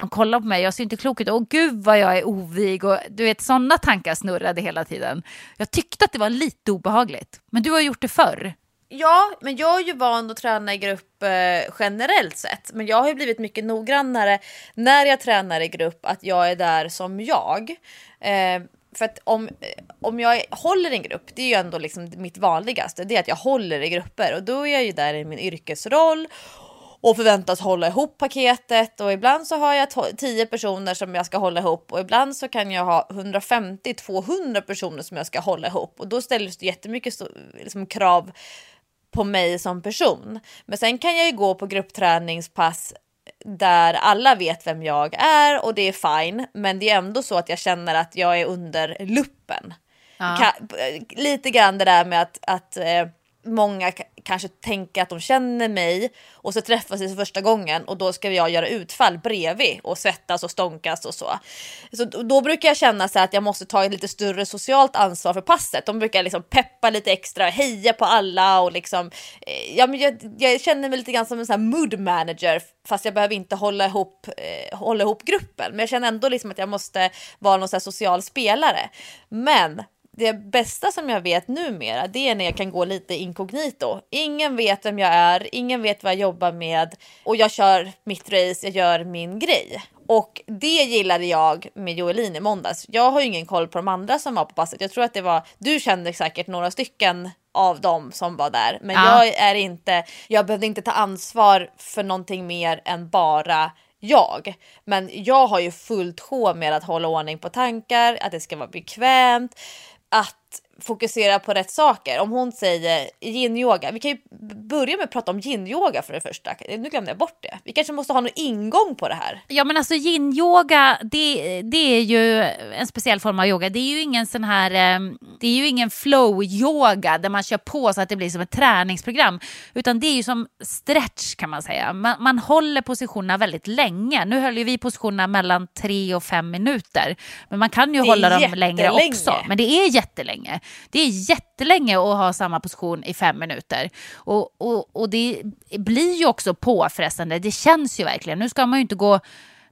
De kollar på mig, jag ser inte klok ut. Åh gud vad jag är ovig. Och du vet, sådana tankar snurrade hela tiden. Jag tyckte att det var lite obehagligt. Men du har gjort det förr. Ja, men jag är ju van att träna i grupp generellt sett. Men jag har ju blivit mycket noggrannare när jag tränar i grupp att jag är där som jag. För att om jag håller en grupp, det är ju ändå liksom mitt vanligaste. Det är att jag håller i grupper och då är jag ju där i min yrkesroll. Och förväntas hålla ihop paketet. Och ibland så har jag 10 personer som jag ska hålla ihop. Och ibland så kan jag ha 150-200 personer som jag ska hålla ihop. Och då ställs det jättemycket liksom, krav på mig som person. Men sen kan jag ju gå på gruppträningspass där alla vet vem jag är. Och det är fine. Men det är ändå så att jag känner att jag är under luppen. Ja. Lite grann det där med att många kanske tänker att de känner mig och så träffas vi för första gången och då ska jag göra utfall bredvid och svettas och stånkas och så. Så då brukar jag känna så att jag måste ta ett lite större socialt ansvar för passet. De brukar liksom peppa lite extra, heja på alla och liksom ja, men jag känner mig lite grann som en sån här mood manager, fast jag behöver inte hålla ihop gruppen, men jag känner ändå liksom att jag måste vara någon sån här social spelare. Men det bästa som jag vet numera, det är när jag kan gå lite inkognito. Ingen vet vem jag är, ingen vet vad jag jobbar med och jag kör mitt race, jag gör min grej. Och det gillade jag med Jolene i måndags. Jag har ju ingen koll på de andra som var på passet. Jag tror att det var, du kände säkert några stycken av dem som var där. Men jag behövde inte ta ansvar för någonting mer än bara jag. Men jag har ju fullt sjå med att hålla ordning på tankar, att det ska vara bekvämt, att fokusera på rätt saker. Om hon säger yin-yoga, vi kan ju börja med att prata om yin-yoga för det första. Nu glömde jag bort det. Vi kanske måste ha någon ingång på det här. Ja, men alltså yin-yoga, det är ju en speciell form av yoga. Det är ju ingen sån här, det är ju ingen flow-yoga där man kör på så att det blir som ett träningsprogram, utan det är ju som stretch kan man säga. Man håller positionerna väldigt länge. Nu höll ju vi positionerna mellan 3 och 5 minuter, men man kan ju hålla dem längre också. Men det är jättelänge. Det är jättelänge att ha samma position i 5 minuter. Och det blir ju också påfrestande. Det känns ju verkligen. Nu ska man ju inte gå...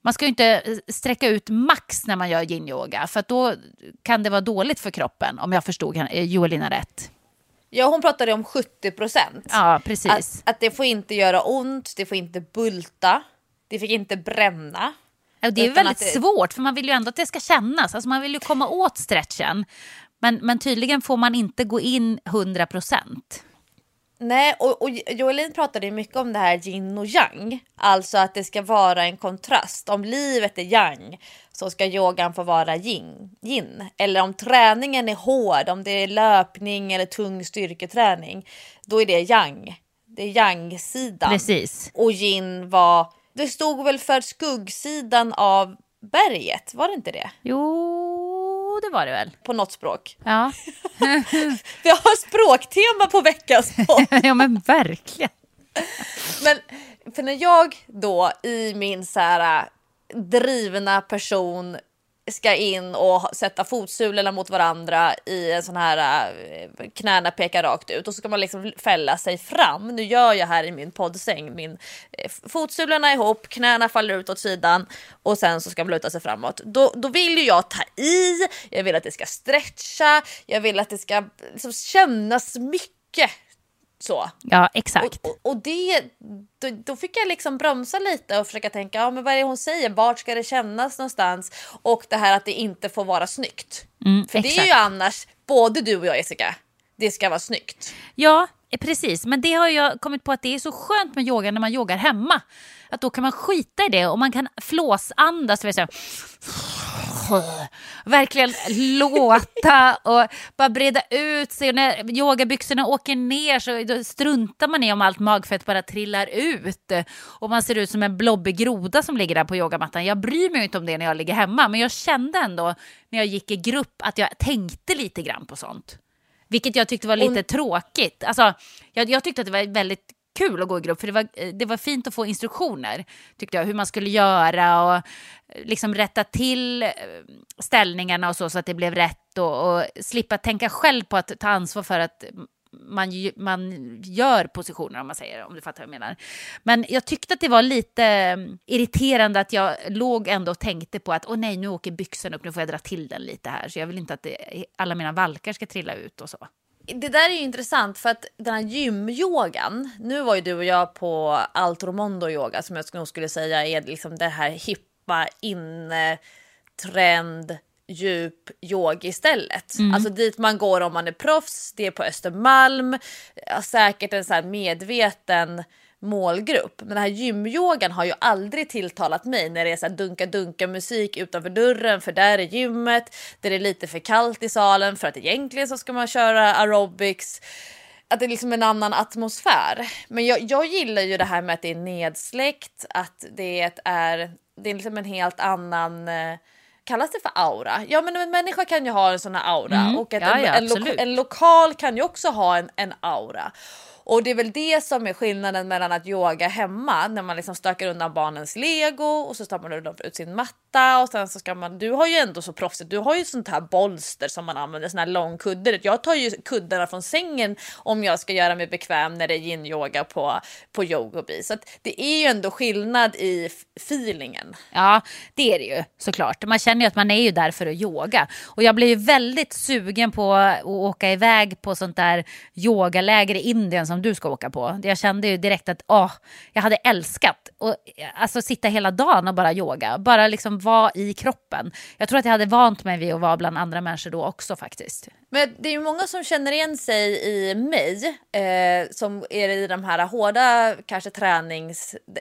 Man ska ju inte sträcka ut max när man gör yin-yoga. För att då kan det vara dåligt för kroppen, om jag förstod Jolina rätt. Ja, hon pratade om 70%. Ja, precis. Att det får inte göra ont, det får inte bulta, det fick inte bränna. Och det är väldigt svårt, för man vill ju ändå att det ska kännas. Alltså man vill ju komma åt stretchen. Men tydligen får man inte gå in 100%. Nej, och Jolene pratade ju mycket om det här yin och yang. Alltså att det ska vara en kontrast. Om livet är yang så ska yogan få vara yin. Eller om träningen är hård, om det är löpning eller tung styrketräning, då är det yang. Det är yang-sidan. Precis. Och yin var... Det stod väl för skuggsidan av berget, var det inte det? Jo, det var det väl. På något språk. Ja. Vi har språktema på veckans podd. Ja, men verkligen. Men för när jag då i min så här drivna person ska in och sätta fotsulorna mot varandra i en sån här, knäna pekar rakt ut och så ska man liksom fälla sig fram. Nu gör jag här i min poddsäng, min fotsulorna är ihop, knäna faller ut åt sidan och sen så ska man luta sig framåt. Då vill ju jag ta i, jag vill att det ska stretcha, jag vill att det ska liksom kännas mycket. Så. Ja, exakt. Och det, då fick jag liksom bromsa lite och försöka tänka, ja, men vad är det hon säger? Vart ska det kännas någonstans? Och det här att det inte får vara snyggt. För exakt. Det är ju annars, både du och jag, Jessica, det ska vara snyggt. Ja, precis. Men det har jag kommit på att det är så skönt med yoga när man yogar hemma. Att då kan man skita i det och man kan flåsandas. Verkligen låta och bara breda ut sig. Och när yogabyxorna åker ner så struntar man i om allt magfett bara trillar ut. Och man ser ut som en blobbig groda som ligger där på yogamattan. Jag bryr mig inte om det när jag ligger hemma. Men jag kände ändå när jag gick i grupp att jag tänkte lite grann på sånt. Vilket jag tyckte var lite tråkigt. Alltså, jag tyckte att det var väldigt kul att gå i grupp. För det var fint att få instruktioner, tyckte jag. Hur man skulle göra och liksom rätta till ställningarna och så att det blev rätt. Och slippa tänka själv på att ta ansvar för att man gör positioner, om man säger, om du fattar vad jag menar. Men jag tyckte att det var lite irriterande att jag låg ändå och tänkte på att åh nej, nu åker byxan upp, nu får jag dra till den lite här. Så jag vill inte att alla mina valkar ska trilla ut och så. Det där är ju intressant för att den här gymyogan, nu var ju du och jag på Altromondo yoga, som jag nog skulle säga är liksom det här hippa, inne, trend, djup yoga istället. Alltså dit man går om man är proffs, det är på Östermalm, säkert en så här medveten målgrupp. Men den här gymyogan har ju aldrig tilltalat mig när det är så här dunka musik utanför dörren, för där är gymmet, där det är lite för kallt i salen för att egentligen så ska man köra aerobics. Att det är liksom en annan atmosfär. Men jag gillar ju det här med att det är nedsläckt, att det är liksom en helt annan... Kallas det för aura? Ja, men en människa kan ju ha en sån här aura. Och att en lokal kan ju också ha en aura. Och det är väl det som är skillnaden mellan att yoga hemma, när man liksom stökar undan barnens lego och så stoppar man ut sin matta och sen så ska man, du har ju ändå så proffsigt, du har ju sånt här bolster som man använder, sån här lång kudder. Jag tar ju kuddarna från sängen om jag ska göra mig bekväm när det är yin-yoga på Yogobi. Så att det är ju ändå skillnad i feelingen. Ja, det är det ju såklart. Man känner ju att man är ju där för att yoga. Och jag blir ju väldigt sugen på att åka iväg på sånt där yogaläger i Indien som du ska åka på. Jag kände ju direkt att jag hade älskat och alltså sitta hela dagen och bara yoga, bara liksom vara i kroppen. Jag tror att jag hade vant mig vid att vara bland andra människor då också faktiskt. Men det är ju många som känner igen sig i mig som är i de här hårda kanske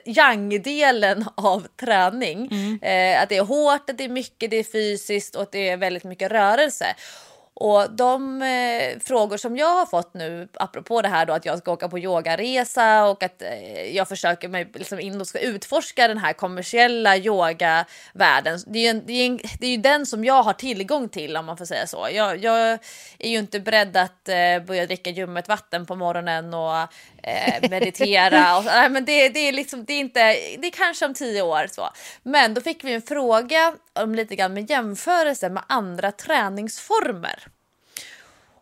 yang-delen av träning. Att det är hårt, att det är mycket, det är fysiskt och att det är väldigt mycket rörelse. Och de frågor som jag har fått nu apropå det här då, att jag ska åka på yogaresa och att jag försöker mig liksom in och ska utforska den här kommersiella yogavärlden. Det är ju den som jag har tillgång till, om man får säga så. Jag är ju inte beredd att börja dricka ljummet vatten på morgonen och meditera. Och, nej, men det är liksom, det är inte, det är kanske om 10 år så. Men då fick vi en fråga om lite grann med jämförelse med andra träningsformer.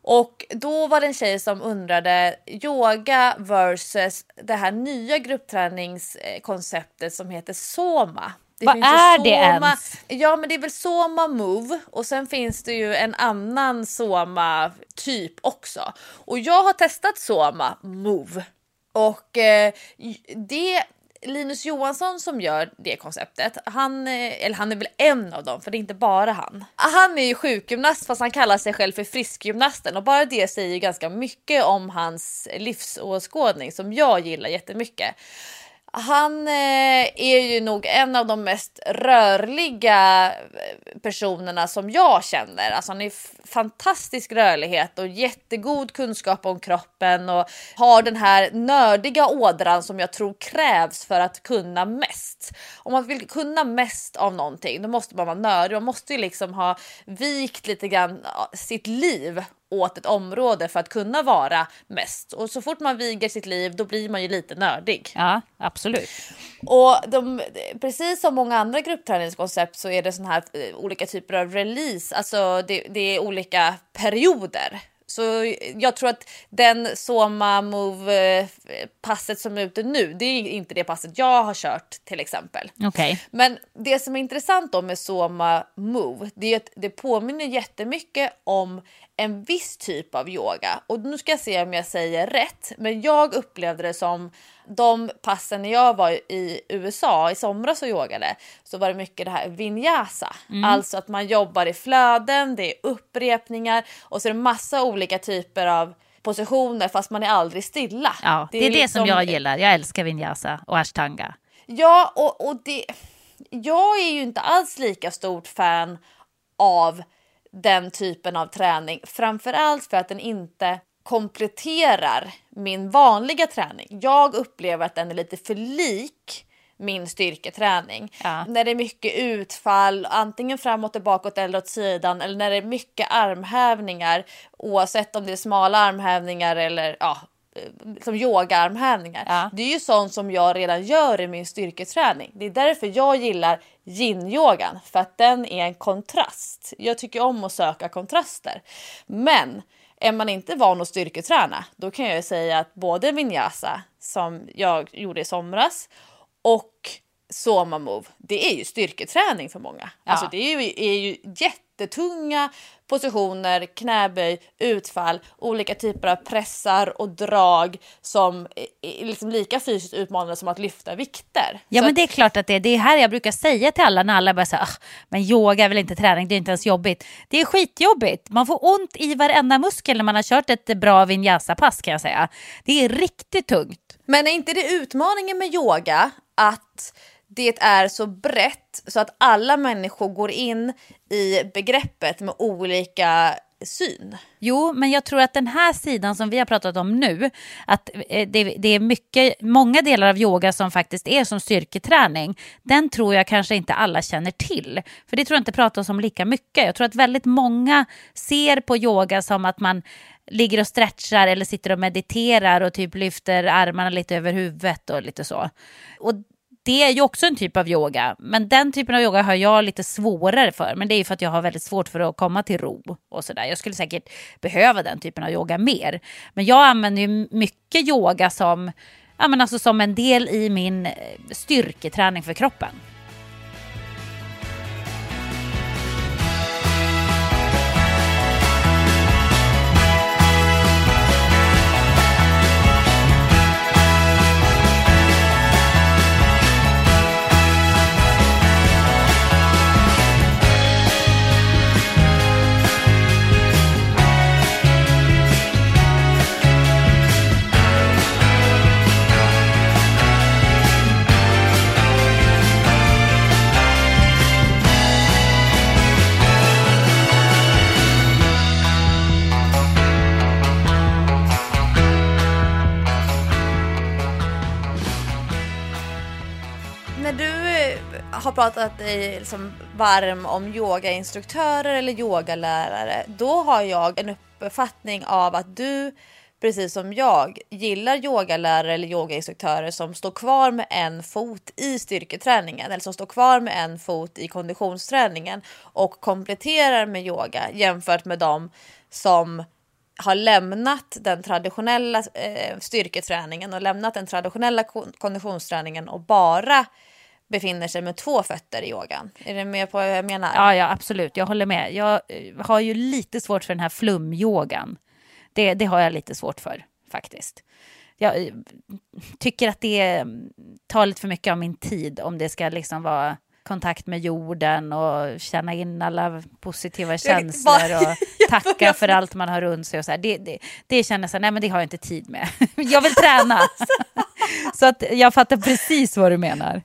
Och då var det en tjej som undrade yoga versus det här nya gruppträningskonceptet som heter Soma. Vad är det ens? Ja, men det är väl Soma Move. Och sen finns det ju en annan Soma-typ också. Och jag har testat Soma Move. Och det... Linus Johansson som gör det konceptet, han är väl en av dem, för det är inte bara han. Han är ju sjukgymnast fast han kallar sig själv för friskgymnasten, och bara det säger ju ganska mycket om hans livsåskådning som jag gillar jättemycket. Han är ju nog en av de mest rörliga personerna som jag känner. Alltså han är fantastisk rörlighet och jättegod kunskap om kroppen och har den här nördiga ådran som jag tror krävs för att kunna mest. Om man vill kunna mest av någonting, då måste man vara nördig. Man måste ju liksom ha vikt lite grann sitt liv åt ett område för att kunna vara mest. Och så fort man viger sitt liv, då blir man ju lite nördig. Ja, absolut. Och precis som många andra gruppträningskoncept så är det sån här olika typer av release. Alltså det är olika perioder. Så jag tror att den Soma Move-passet som är ute nu, det är inte det passet jag har kört till exempel. Okay. Men det som är intressant då med Soma Move, det är att det påminner jättemycket om en viss typ av yoga. Och nu ska jag se om jag säger rätt, men jag upplevde det som de passen när jag var i USA i somras och yogade, så var det mycket det här vinyasa. Alltså att man jobbar i flöden, det är upprepningar och så är det massa olika typer av positioner fast man är aldrig stilla. Ja, det är det liksom... som jag gillar. Jag älskar vinyasa och ashtanga. Ja, och det... jag är ju inte alls lika stort fan av den typen av träning, framförallt för att den inte kompletterar min vanliga träning. Jag upplever att den är lite för lik min styrketräning. Ja. När det är mycket utfall, antingen framåt och bakåt eller åt sidan, eller när det är mycket armhävningar, oavsett om det är smala armhävningar eller som yogaarmhävningar. Ja. Det är ju sånt som jag redan gör i min styrketräning. Det är därför jag gillar yin-yogan, för att den är en kontrast. Jag tycker om att söka kontraster. Men är man inte van att styrketräna, då kan jag ju säga att både vinyasa som jag gjorde i somras och Soma Move, det är ju styrketräning för många. Ja. Alltså det är ju jättetunga positioner, knäböj, utfall, olika typer av pressar och drag som är liksom lika fysiskt utmanande som att lyfta vikter. Ja, så men det är klart att det är här jag brukar säga till alla när alla bara säger men yoga är väl inte träning, det är inte ens jobbigt. Det är skitjobbigt. Man får ont i varenda muskel när man har kört ett bra vinyasa-pass, kan jag säga. Det är riktigt tungt. Men är inte det utmaningen med yoga att det är så brett så att alla människor går in i begreppet med olika syn? Jo, men jag tror att den här sidan som vi har pratat om nu, att det är många delar av yoga som faktiskt är som styrketräning, den tror jag kanske inte alla känner till. För det tror jag inte pratas om lika mycket. Jag tror att väldigt många ser på yoga som att man ligger och stretchar eller sitter och mediterar och typ lyfter armarna lite över huvudet och lite så. Och det är ju också en typ av yoga, men den typen av yoga har jag lite svårare för, men det är ju för att jag har väldigt svårt för att komma till ro och sådär. Jag skulle säkert behöva den typen av yoga mer, men jag använder ju mycket yoga som, ja, men alltså som en del i min styrketräning för kroppen. Har pratat liksom varm om yogainstruktörer eller yogalärare, då har jag en uppfattning av att du, precis som jag, gillar yogalärare eller yogainstruktörer som står kvar med en fot i styrketräningen eller som står kvar med en fot i konditionsträningen och kompletterar med yoga, jämfört med de som har lämnat den traditionella styrketräningen och lämnat den traditionella konditionsträningen och bara befinner sig med två fötter i yogan. Är du med på vad jag menar? Ja, absolut. Jag håller med. Jag har ju lite svårt för den här flumyogan. Det har jag lite svårt för, faktiskt. Jag tycker att det tar lite för mycket av min tid om det ska liksom vara kontakt med jorden och känna in alla positiva känslor och tacka för allt man har runt sig och så här. Det känner så, nej men det har jag inte tid med. Jag vill träna. Så att jag fattar precis vad du menar.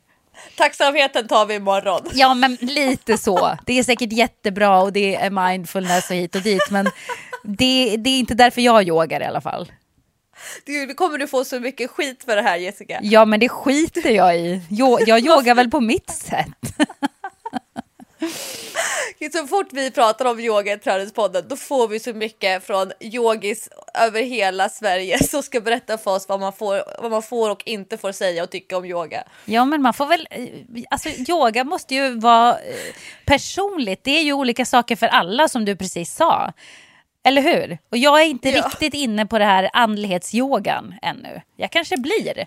Tacksamheten tar vi imorgon. Ja, men lite så. Det är säkert jättebra och det är mindfulness och hit och dit. Men det är inte därför jag yogar i alla fall. Du kommer du få så mycket skit för det här, Jessica. Ja, men det skiter jag i. Jag yogar väl på mitt sätt. Så fort vi pratar om yoga i Träningspodden, då får vi så mycket från yogis över hela Sverige som ska berätta för oss vad man får och inte får säga och tycka om yoga. Ja, men man får väl, alltså yoga måste ju vara personligt. Det är ju olika saker för alla, som du precis sa. Eller hur? Och jag är inte riktigt inne på det här andlighetsyogan ännu. Jag kanske blir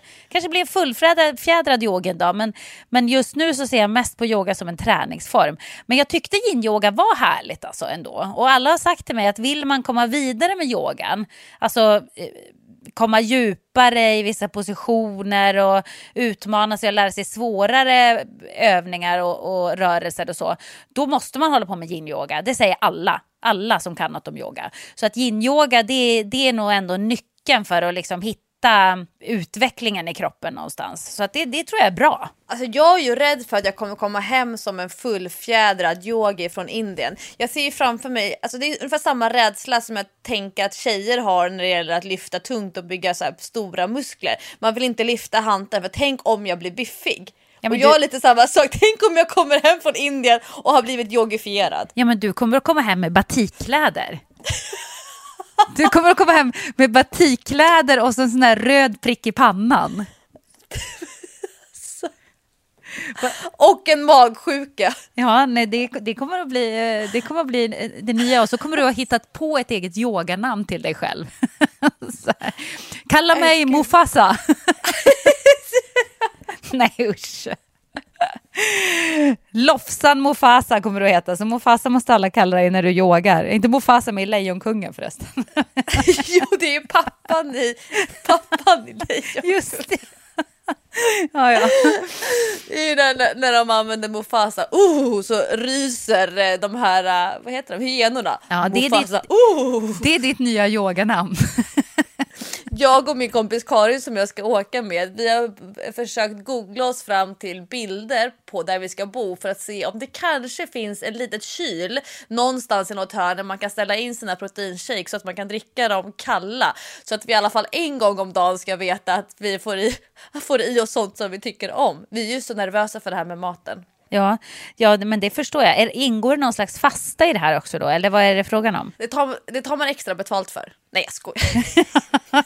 en fullfjädrad yoga idag, men just nu så ser jag mest på yoga som en träningsform. Men jag tyckte yin-yoga var härligt alltså ändå. Och alla har sagt till mig att vill man komma vidare med yogan, alltså komma djupare i vissa positioner och utmana sig och lära sig svårare övningar och rörelser och så, då måste man hålla på med yin-yoga. Det säger alla som kan något om yoga. Så att yin-yoga, det är nog ändå nyckeln för att liksom hitta utvecklingen i kroppen någonstans. Så att det tror jag är bra. Alltså jag är ju rädd för att jag kommer komma hem som en fullfjädrad yogi från Indien. Jag ser ju framför mig, alltså det är ungefär samma rädsla som jag tänker att tjejer har när det gäller att lyfta tungt och bygga så här stora muskler. Man vill inte lyfta handen för tänk om jag blir biffig. Ja, och jag har lite samma sak. Tänk om jag kommer hem från Indien och har blivit yogifierad. Ja, men du kommer att komma hem med batikkläder. Du kommer att komma hem med batikkläder och så en sån här röd prick i pannan. Och en magsjuka. Ja, nej, det kommer att bli det nya. Och så kommer du ha hittat på ett eget yoganamn till dig själv. Så här. Kalla mig Mufasa. Nej, usch. Lofsan Mufasa kommer du heta. Så Mufasa måste alla kalla dig när du yogar. Inte Mufasa, men Lejonkungen förresten. Jo, det är pappan i Lejonkungen. Just det. Ja. När de använder Mufasa så ryser de här, vad heter de, hyenorna. Ja, det är ditt nya yoganamn. Jag och min kompis Karin som jag ska åka med, vi har försökt googla oss fram till bilder på där vi ska bo för att se om det kanske finns en litet kyl någonstans i något hörn där man kan ställa in sina proteinshakes så att man kan dricka dem kalla. Så att vi i alla fall en gång om dagen ska veta att vi får i oss sånt som vi tycker om. Vi är ju så nervösa för det här med maten. Ja, ja, men det förstår jag. Ingår någon slags fasta i det här också då? Eller vad är det frågan om? Det tar man extra betalt för. Nej, jag skojar.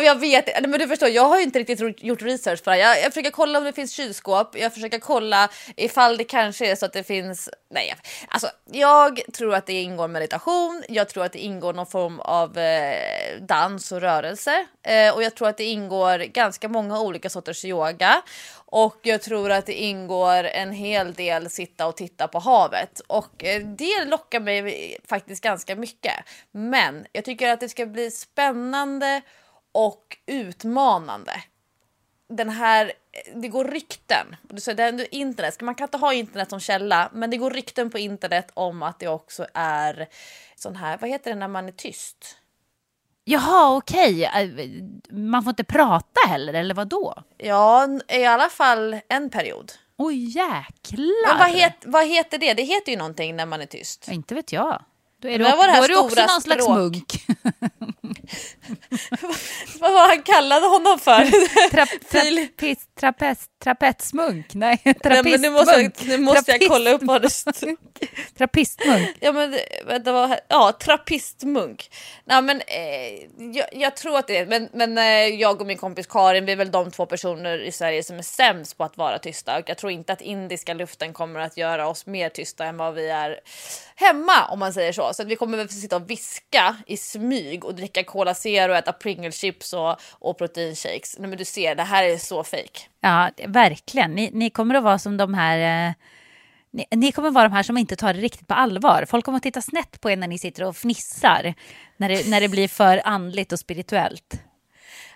Jag vet, men du förstår, jag har ju inte riktigt gjort research på det. Jag försöker kolla om det finns kylskåp. Jag försöker kolla ifall det kanske är så att det finns. Nej, alltså jag tror att det ingår meditation. Jag tror att det ingår någon form av dans och rörelse, och jag tror att det ingår ganska många olika sorters yoga. Och jag tror att det ingår en hel del sitta och titta på havet. Och det lockar mig faktiskt ganska mycket. Men jag tycker att det ska bli spännande och utmanande. Den här, det går rykten. Du säger internet, man kan inte ha internet som källa, men det går rykten på internet om att det också är sån här, vad heter det när man är tyst? Jaha, okej. Man får inte prata heller, eller vad då? Ja, i alla fall en period. Oj, jäklar. Men vad heter det? Det heter ju någonting när man är tyst. Ja, inte vet jag. Då är du också någon slags munk. Vad var han kallade honom för? Trapetsmunk. Nej, trapistmunk. Nu måste jag kolla upp vad det stod. Trapistmunk. Ja, men det var, ja, trapistmunk. Nej, men jag tror att det är, men jag och min kompis Karin, vi är väl de två personer i Sverige som är sämst på att vara tysta. Och jag tror inte att indiska luften kommer att göra oss mer tysta än vad vi är hemma, om man säger så. Så att vi kommer väl sitta och viska i smyg och dricka Cola Zero och äta Pringle chips och proteinshakes. Nej, men du ser, det här är så fake. Ja, verkligen. Ni kommer att vara som de här. Ni kommer vara de här som inte tar det riktigt på allvar. Folk kommer att titta snett på er när ni sitter och fnissar. När det blir för andligt och spirituellt.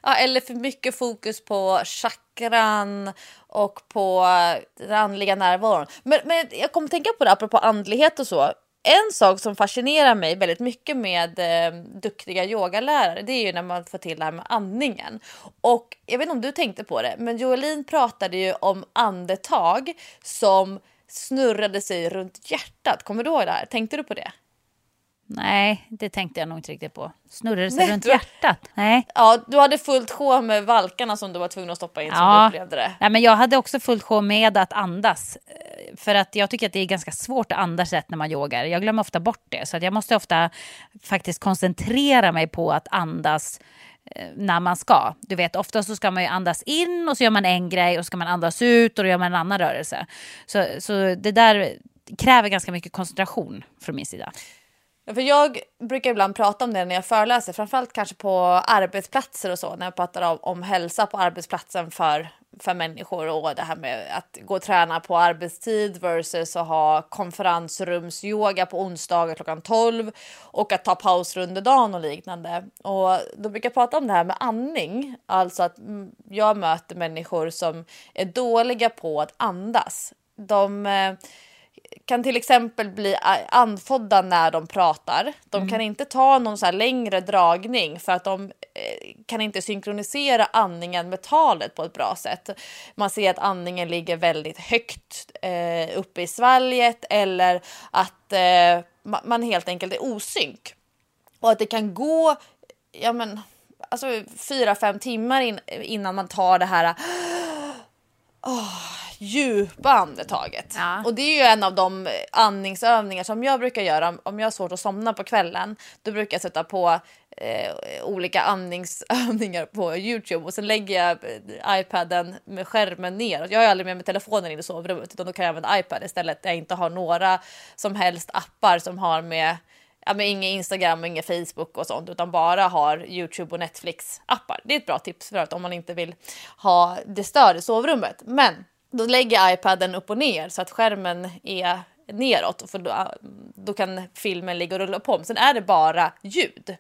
Ja, eller för mycket fokus på chakran och på den andliga närvaron. Men jag kommer tänka på det apropå andlighet och så. En sak som fascinerar mig väldigt mycket med duktiga yogalärare, det är ju när man får till det här med andningen. Och jag vet inte om du tänkte på det, men Jolene pratade ju om andetag som snurrade sig runt hjärtat. Kommer du ihåg det här? Tänkte du på det? Nej, det tänkte jag nog inte riktigt på. Snurrade sig runt hjärtat? Nej. Ja, du hade fullt sjå med valkarna som du var tvungen att stoppa in, ja, som du upplevde det. Ja, men jag hade också fullt sjå med att andas. För att jag tycker att det är ganska svårt att andas rätt när man yogar. Jag glömmer ofta bort det. Så att jag måste ofta faktiskt koncentrera mig på att andas när man ska. Du vet, ofta så ska man ju andas in och så gör man en grej och så ska man andas ut och då gör man en annan rörelse. Så det där kräver ganska mycket koncentration från min sida. För jag brukar ibland prata om det när jag föreläser, framförallt kanske på arbetsplatser och så, när jag pratar om hälsa på arbetsplatsen för människor och det här med att gå och träna på arbetstid versus att ha konferensrumsyoga på onsdagar klockan 12 och att ta paus under dagen och liknande. Och då brukar jag prata om det här med andning, alltså att jag möter människor som är dåliga på att andas. De kan till exempel bli andfådda när de pratar. De kan inte ta någon så här längre dragning för att de kan inte synkronisera andningen med talet på ett bra sätt. Man ser att andningen ligger väldigt högt uppe i svalget, eller att man helt enkelt är osynk. Och att det kan gå 4-5 timmar innan man tar det här djupa andetaget. Ja. Och det är ju en av de andningsövningar som jag brukar göra om jag har svårt att somna på kvällen. Då brukar jag sätta på olika andningsövningar på YouTube och sen lägger jag iPaden med skärmen ner. Jag har aldrig med telefonen in i sovrummet, utan då kan jag använda iPad istället. Jag inte har några som helst appar som har med, men ingen Instagram och ingen Facebook och sånt, utan bara har YouTube och Netflix-appar. Det är ett bra tips för att om man inte vill ha det större i sovrummet. Men då lägger iPaden upp och ner så att skärmen är neråt, för då kan filmen ligga och rulla på. Men sen är det bara ljud.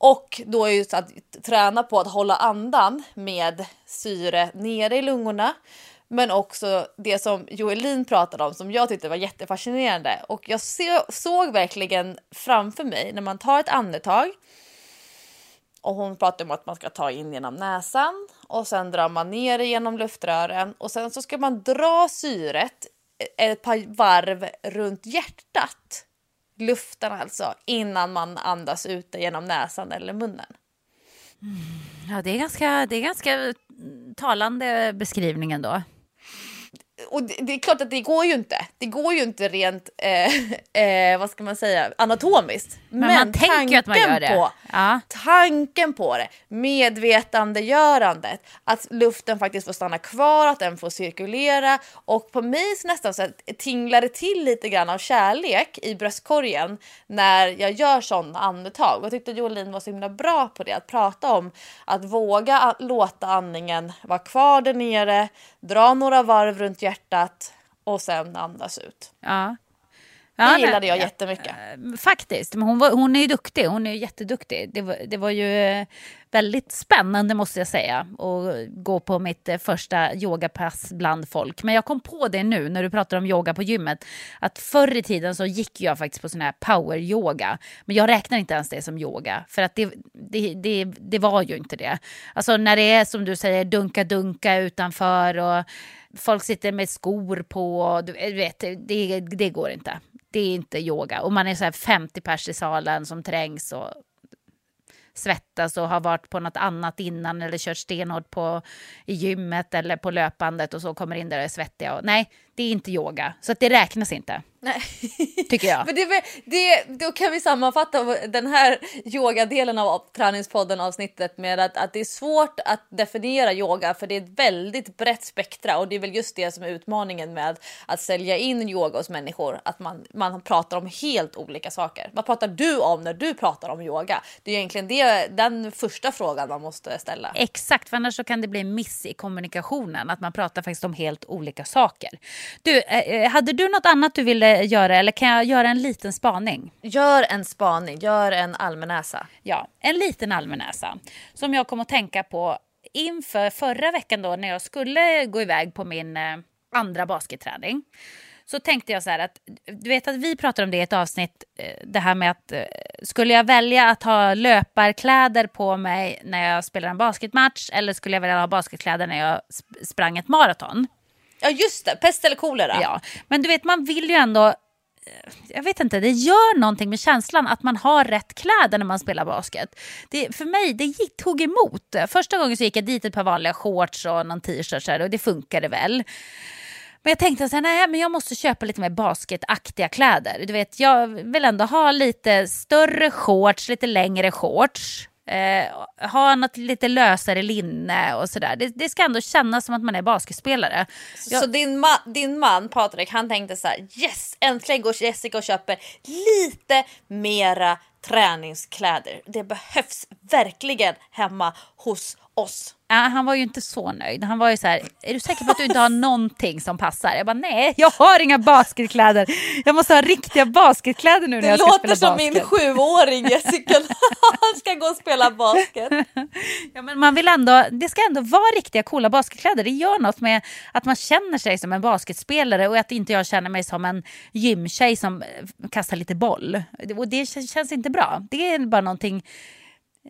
Och då är ju så att träna på att hålla andan med syre nere i lungorna. Men också det som Jolene pratade om, som jag tyckte var jättefascinerande. Och jag såg verkligen framför mig när man tar ett andetag. Och hon pratade om att man ska ta in genom näsan. Och sen drar man ner genom luftrören. Och sen så ska man dra syret ett par varv runt hjärtat. Luften alltså, innan man andas ut genom näsan eller munnen. Ja, det är ganska talande beskrivningen då. Och det är klart att det går ju inte. Det går ju inte rent, vad ska man säga, anatomiskt. Men man tänker att man gör det. På, ja. Tanken på det, medvetandegörandet, att luften faktiskt får stanna kvar, att den får cirkulera. Och på mig nästan så tinglar det till lite grann av kärlek i bröstkorgen när jag gör sådana andetag. Jag tyckte Jolene var så himla bra på det, att prata om att våga låta andningen vara kvar där nere, dra några varv runt hjärtat och sen andas ut. Ja. Ja, det gillade jag jättemycket. Faktiskt, men hon är ju duktig. Hon är ju jätteduktig. Det var ju väldigt spännande, måste jag säga, att gå på mitt första yogapass bland folk. Men jag kom på det nu när du pratar om yoga på gymmet, att förr i tiden så gick jag faktiskt på sån här power yoga. Men jag räknar inte ens det som yoga, för att det var ju inte det. Alltså när det är som du säger, dunka utanför och folk sitter med skor på och du vet, det går inte. Det är inte yoga. Och man är så här 50 pers i salen som trängs och svettas och har varit på något annat innan eller kört stenhårt på i gymmet eller på löpandet och så kommer in där och är svettiga. Och, nej, det är inte yoga. Så att det räknas inte. Nej. Tycker jag. Men då kan vi sammanfatta den här yogadelen av träningspodden avsnittet med att det är svårt att definiera yoga, för det är ett väldigt brett spektra, och det är väl just det som är utmaningen med att sälja in yoga hos människor, att man pratar om helt olika saker. Vad pratar du om när du pratar om yoga? Det är egentligen den första frågan man måste ställa. Exakt, för annars så kan det bli miss i kommunikationen, att man pratar faktiskt om helt olika saker. Du, hade du något annat du ville göra, eller kan jag göra en liten spaning? Gör en spaning, gör en Almenäsa. Ja, en liten Almenäsa som jag kom att tänka på inför förra veckan då, när jag skulle gå iväg på min andra basketträning. Så tänkte jag så här, att du vet att vi pratade om det i ett avsnitt, det här med att skulle jag välja att ha löparkläder på mig när jag spelar en basketmatch, eller skulle jag välja ha basketkläder när jag sprang ett maraton? Ja just det, pest eller kolera. Ja, men du vet, man vill ju ändå, jag vet inte, det gör någonting med känslan att man har rätt kläder när man spelar basket. För mig, tog emot. Första gången så gick jag dit ett par vanliga shorts och någon t-shirt så här, och det funkade väl. Men jag tänkte så här, nej men jag måste köpa lite mer basketaktiga kläder. Du vet, jag vill ändå ha lite större shorts, lite längre shorts. Ha något lite lösare linne och sådär. Det ska ändå kännas som att man är basketspelare. Så din man Patrik, han tänkte så här: yes, äntligen går Jessica och köper lite mera träningskläder. Det behövs verkligen hemma hos oss. Han var ju inte så nöjd. Han var ju så här: är du säker på att du inte har någonting som passar? Jag bara, nej, jag har inga basketkläder. Jag måste ha riktiga basketkläder nu när jag ska spela basket. Det låter som min 7-åring Jessica. Han ska gå och spela basket. Ja, men man vill ändå, det ska ändå vara riktiga coola basketkläder. Det gör något med att man känner sig som en basketspelare, och att inte jag känner mig som en gymtjej som kastar lite boll. Och det känns inte bra. Det är bara någonting.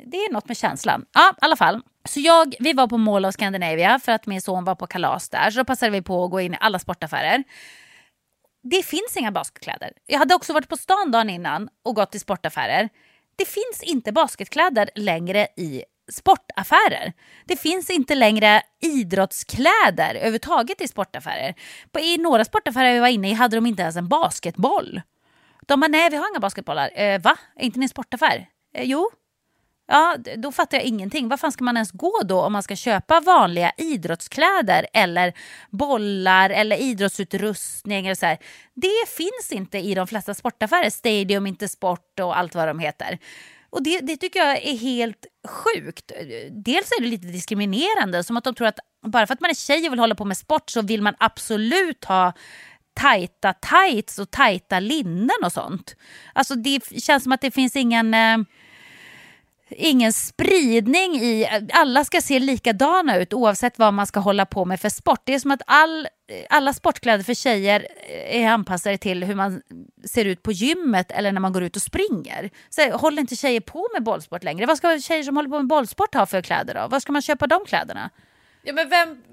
Det är något med känslan. Ja, i alla fall. Så vi var på Mall of Scandinavia för att min son var på kalas där. Så då passade vi på att gå in i alla sportaffärer. Det finns inga basketkläder. Jag hade också varit på stan dagen innan och gått till sportaffärer. Det finns inte basketkläder längre i sportaffärer. Det finns inte längre idrottskläder överhuvudtaget i sportaffärer. I några sportaffärer vi var inne i hade de inte ens en basketboll. De bara, nej vi har inga basketbollar. Va? Är inte min sportaffär? Jo. Ja, då fattar jag ingenting. Vad fan ska man ens gå då om man ska köpa vanliga idrottskläder eller bollar eller idrottsutrustning eller så här? Det finns inte i de flesta sportaffärer. Stadium, inte sport och allt vad de heter. Och det tycker jag är helt sjukt. Dels är det lite diskriminerande, som att de tror att bara för att man är tjej och vill hålla på med sport så vill man absolut ha tajta tights och tajta linnen och sånt. Alltså det känns som att det finns ingen spridning i, alla ska se likadana ut oavsett vad man ska hålla på med för sport. Det är som att alla sportkläder för tjejer är anpassade till hur man ser ut på gymmet eller när man går ut och springer. Så håller inte tjejer på med bollsport längre? Vad ska tjejer som håller på med bollsport ha för kläder då? Vad ska man köpa de kläderna? Ja, men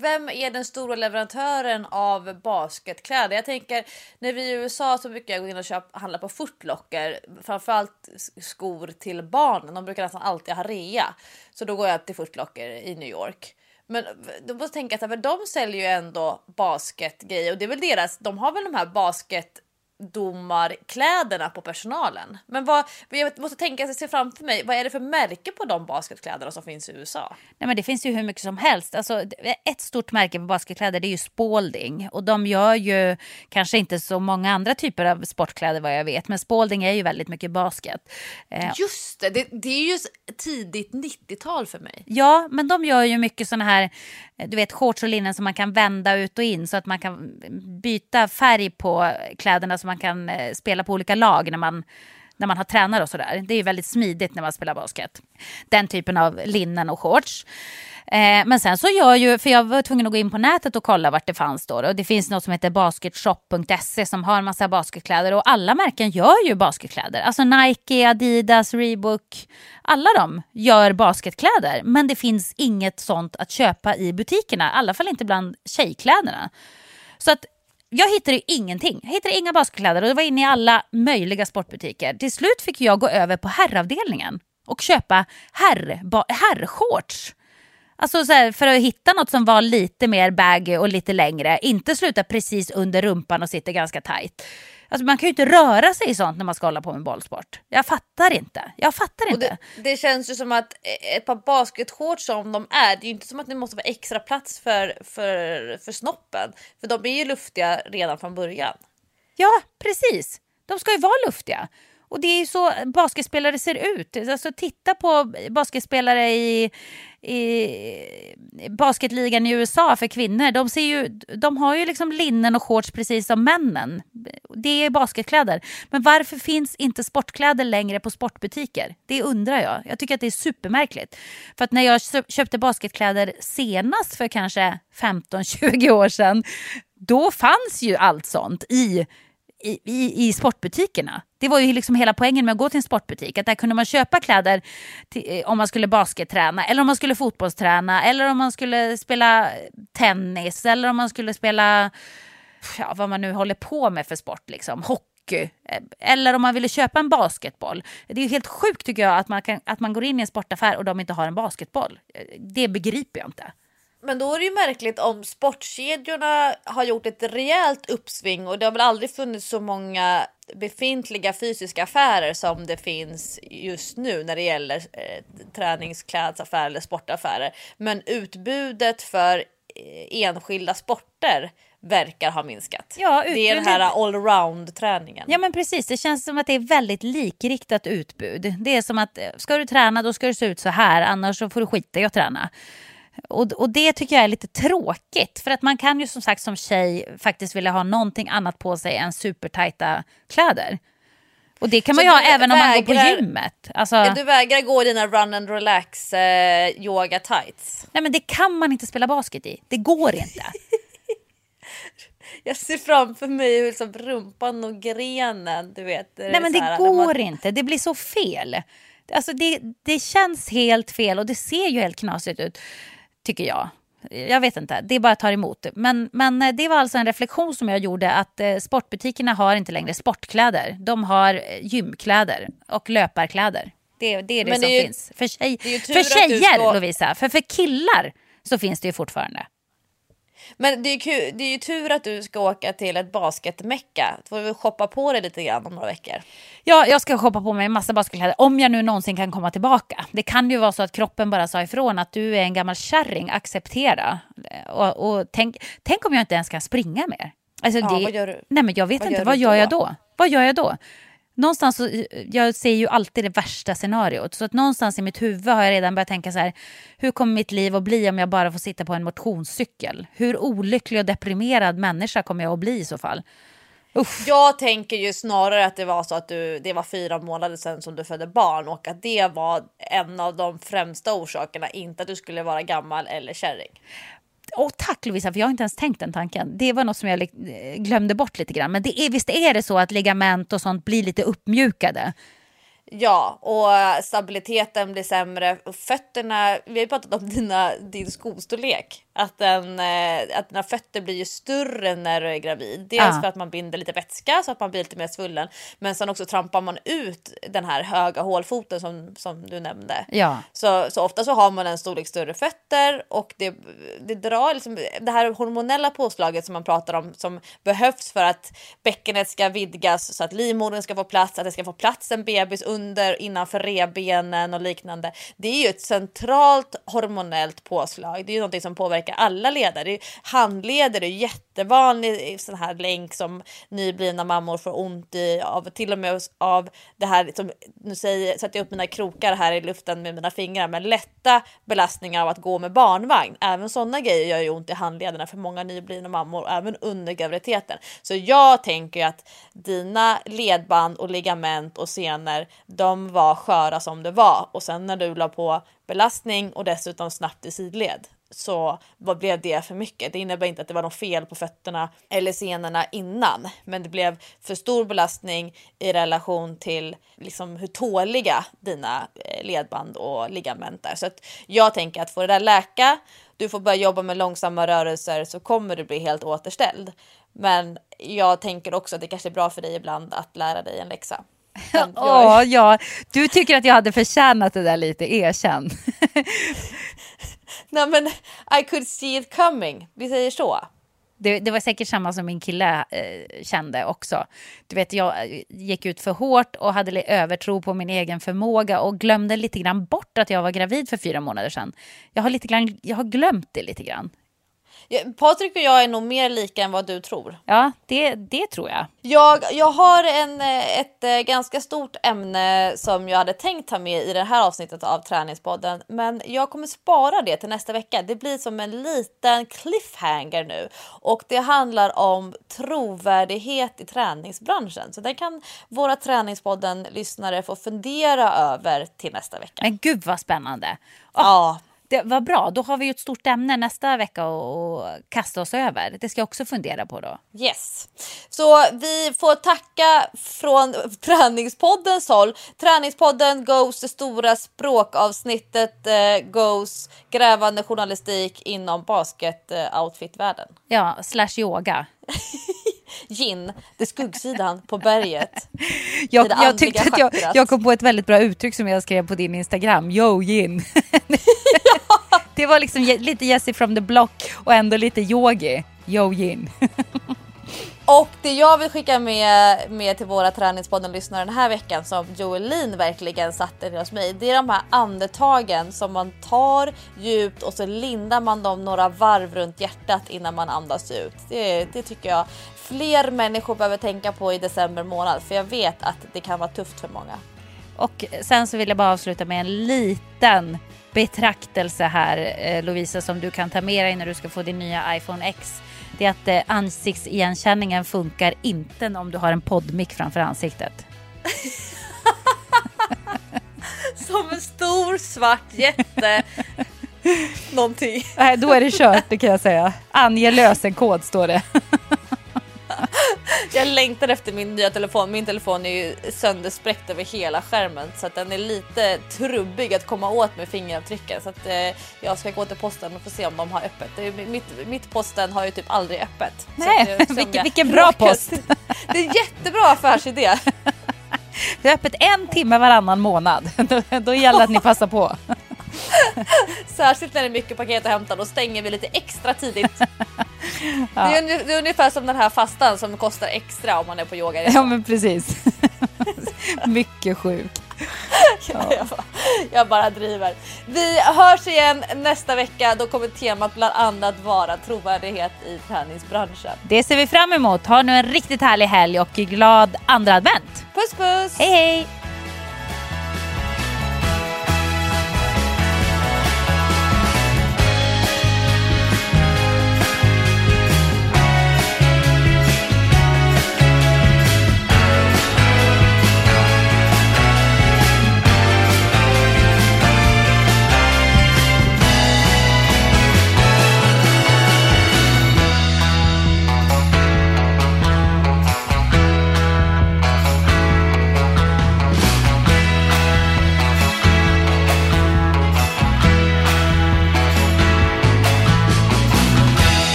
vem är den stora leverantören av basketkläder? Jag tänker, när vi i USA så brukar jag gå in och handla på Foot Locker. Framförallt skor till barnen. De brukar nästan alltid ha rea. Så då går jag till Foot Locker i New York. Men då måste tänka att för de säljer ju ändå basketgrejer. Och det är väl deras, de har väl de här basketdomarkläderna på personalen. Men jag måste tänka sig fram för mig, vad är det för märke på de basketkläderna som finns i USA? Nej, men det finns ju hur mycket som helst. Alltså, ett stort märke på basketkläder, det är ju Spalding. Och de gör ju kanske inte så många andra typer av sportkläder vad jag vet. Men Spalding är ju väldigt mycket basket. Just det, det är ju tidigt 90-tal för mig. Ja, men de gör ju mycket såna här, du vet, shorts och linnen som man kan vända ut och in så att man kan byta färg på kläderna så man kan spela på olika lag när man har tränare och sådär. Det är ju väldigt smidigt när man spelar basket. Den typen av linnen och shorts. Men sen så för jag var tvungen att gå in på nätet och kolla vart det fanns då. Och det finns något som heter basketshop.se som har en massa basketkläder. Och alla märken gör ju basketkläder. Alltså Nike, Adidas, Reebok. Alla de gör basketkläder. Men det finns inget sånt att köpa i butikerna. I alla fall inte bland tjejkläderna. Så att jag hittade ju ingenting. Jag hittade inga basketkläder och det var inne i alla möjliga sportbutiker. Till slut fick jag gå över på herravdelningen och köpa herrshorts. Alltså så här, för att hitta något som var lite mer baggy och lite längre. Inte sluta precis under rumpan och sitta ganska tajt. Alltså man kan ju inte röra sig i sånt när man ska hålla på med bollsport. Jag fattar inte. Det känns ju som att ett par basketshorts som de är, det är ju inte som att det måste vara extra plats för snoppen. För de är ju luftiga redan från början. Ja, precis. De ska ju vara luftiga. Och det är ju så basketspelare ser ut. Alltså titta på basketspelare i basketligan i USA för kvinnor. De har ju liksom linnen och shorts precis som männen. Det är basketkläder. Men varför finns inte sportkläder längre på sportbutiker? Det undrar jag. Jag tycker att det är supermärkligt. För att när jag köpte basketkläder senast för kanske 15-20 år sedan, då fanns ju allt sånt i sportbutikerna. Det var ju liksom hela poängen med att gå till en sportbutik, att där kunde man köpa kläder till, om man skulle basketträna eller om man skulle fotbollsträna eller om man skulle spela tennis eller om man skulle spela vad man nu håller på med för sport liksom, hockey, eller om man ville köpa en basketboll. Det är ju helt sjukt tycker jag att man går in i en sportaffär och de inte har en basketboll. Det begriper jag inte. Men då är det ju märkligt om sportkedjorna har gjort ett rejält uppsving och det har väl aldrig funnits så många befintliga fysiska affärer som det finns just nu när det gäller träningsklädsaffärer eller sportaffärer. Men utbudet för enskilda sporter verkar ha minskat. Ja, det är den här allround-träningen. Ja, men precis. Det känns som att det är väldigt likriktat utbud. Det är som att ska du träna då ska du se ut så här, annars så får du skita i att träna. Och det tycker jag är lite tråkigt. För att man kan ju som sagt som tjej faktiskt vilja ha någonting annat på sig än supertajta kläder. Och det kan man ju ha även om man går på gymmet. Alltså, du vägrar gå i dina run and relax yoga tights. Nej, men det kan man inte spela basket i. Det går inte. Jag ser framför mig hur liksom rumpan och grenen, du vet. Nej, men det går inte. Det blir så fel. Alltså det känns helt fel och det ser ju helt knasigt ut. Tycker jag. Jag vet inte. Det är bara att ta emot. Men det var alltså en reflektion som jag gjorde att sportbutikerna har inte längre sportkläder. De har gymkläder och löparkläder. Det är det som finns. För tjejer, Lovisa. För killar så finns det ju fortfarande. Men det är ju tur att du ska åka till ett basketmecka. Då får du shoppa på dig lite grann om några veckor. Ja, jag ska shoppa på mig en massa basketkläder. Om jag nu någonsin kan komma tillbaka. Det kan ju vara så att kroppen bara sa ifrån att du är en gammal kärring, acceptera. Och tänk om jag inte ens kan springa mer. Alltså ja, vad gör du? Nej, men jag vet inte. Vad gör jag då? Vad gör jag då? Någonstans så, jag ser ju alltid det värsta scenariot. Så att någonstans i mitt huvud har jag redan börjat tänka så här: hur kommer mitt liv att bli om jag bara får sitta på en motionscykel? Hur olycklig och deprimerad människa kommer jag att bli i så fall? Uff. Jag tänker ju snarare att det var så att det var 4 månader sedan som du födde barn. Och att det var en av de främsta orsakerna. Inte att du skulle vara gammal eller kärring. Åh, tack Lovisa, för jag har inte ens tänkt den tanken. Det var något som jag glömde bort lite grann. Men visst är det så att ligament och sånt blir lite uppmjukade? Ja, och stabiliteten blir sämre. Och fötterna, vi har ju pratat om din skostorlek. Att dina fötter blir ju större när du är gravid. Dels för att man binder lite vätska så att man blir lite mer svullen. Men sen också trampar man ut den här höga hålfoten som du nämnde. Ja. Så ofta så har man en storlek större fötter. Och det drar liksom, det här hormonella påslaget som man pratar om som behövs för att bäckenet ska vidgas så att livmodern ska få plats. Att det ska få plats en bebis innanför rebenen och liknande. Det är ju ett centralt hormonellt påslag. Det är ju någonting som påverkar alla leder. Handleder är ju jättevanlig sån här länk som nyblivna mammor får ont i av, till och med av det här som, nu sätter jag upp mina krokar här i luften med mina fingrar, men lätta belastningar av att gå med barnvagn. Även sådana grejer gör ju ont i handlederna för många nyblivna mammor, även under graviditeten. Så jag tänker att dina ledband och ligament och senor, de var sköra som det var, och sen när du la på belastning och dessutom snabbt i sidled, så vad blev det för mycket? Det innebär inte att det var något fel på fötterna eller senorna innan, men det blev för stor belastning i relation till liksom hur tåliga dina ledband och ligament är. Så att jag tänker att får det där läka, du får börja jobba med långsamma rörelser, så kommer du bli helt återställd. Men jag tänker också att det kanske är bra för dig ibland att lära dig en läxa. Ja, du tycker att jag hade förtjänat det där lite, erkänn. Nej, men I could see it coming. Vi säger så. Det var säkert samma som min kille kände också. Du vet, jag gick ut för hårt och hade övertro på min egen förmåga och glömde lite grann bort att jag var gravid för 4 månader sedan. Jag har glömt det lite grann. Patrik och jag är nog mer lika än vad du tror. Ja, det tror jag. Jag har ett ganska stort ämne som jag hade tänkt ta med i det här avsnittet av Träningspodden. Men jag kommer spara det till nästa vecka. Det blir som en liten cliffhanger nu. Och det handlar om trovärdighet i träningsbranschen. Så där kan våra Träningspodden-lyssnare få fundera över till nästa vecka. Men gud vad spännande. Ja. Det var bra, då har vi ju ett stort ämne nästa vecka att kasta oss över. Det ska jag också fundera på då. Yes. Så vi får tacka från Träningspoddens håll. Träningspodden goes det stora språkavsnittet, goes grävande journalistik inom basket-outfit-världen. Ja, / yoga. Gin, det skuggsidan på berget. Jag tyckte att jag kom på ett väldigt bra uttryck som jag skrev på din Instagram. Yo, gin. Ja. Det var liksom lite Jessie from the block och ändå lite yogi. Yo, gin. Och det jag vill skicka med till våra Träningspodden-lyssnare den här veckan, som Jolene verkligen satte till oss med, det är de här andetagen som man tar djupt och så lindar man dem några varv runt hjärtat innan man andas ut. Det tycker jag fler människor behöver tänka på i december månad, för jag vet att det kan vara tufft för många. Och sen så vill jag bara avsluta med en liten betraktelse här, Lovisa, som du kan ta med dig när du ska få din nya iPhone X. Det är att ansiktsigenkänningen funkar inte om du har en poddmick framför ansiktet. Som en stor svart jätte. Någonting. Nej, då är det kört, det kan jag säga. Ange lösenkod står det. Jag längtar efter min nya telefon. Min telefon är ju sönderspräckt över hela skärmen, så att den är lite trubbig att komma åt med fingeravtrycken. Så att jag ska gå till posten och få se om de har öppet. Mitt posten har ju typ aldrig öppet. Nej, vilken bra post. Det är jättebra affärsidé. Det är öppet 1 timme varannan månad. Då gäller att ni passar på. Särskilt när det är mycket paket att hämta, då stänger vi lite extra tidigt. Ja. Det är ungefär som den här fastan som kostar extra om man är på yoga. Ja, men precis. Mycket sjukt. Ja. Jag bara driver. Vi hörs igen nästa vecka. Då kommer temat bland annat vara trovärdighet i träningsbranschen. Det ser vi fram emot. Ha nu en riktigt härlig helg och glad andra advent. Puss puss. Hej hej.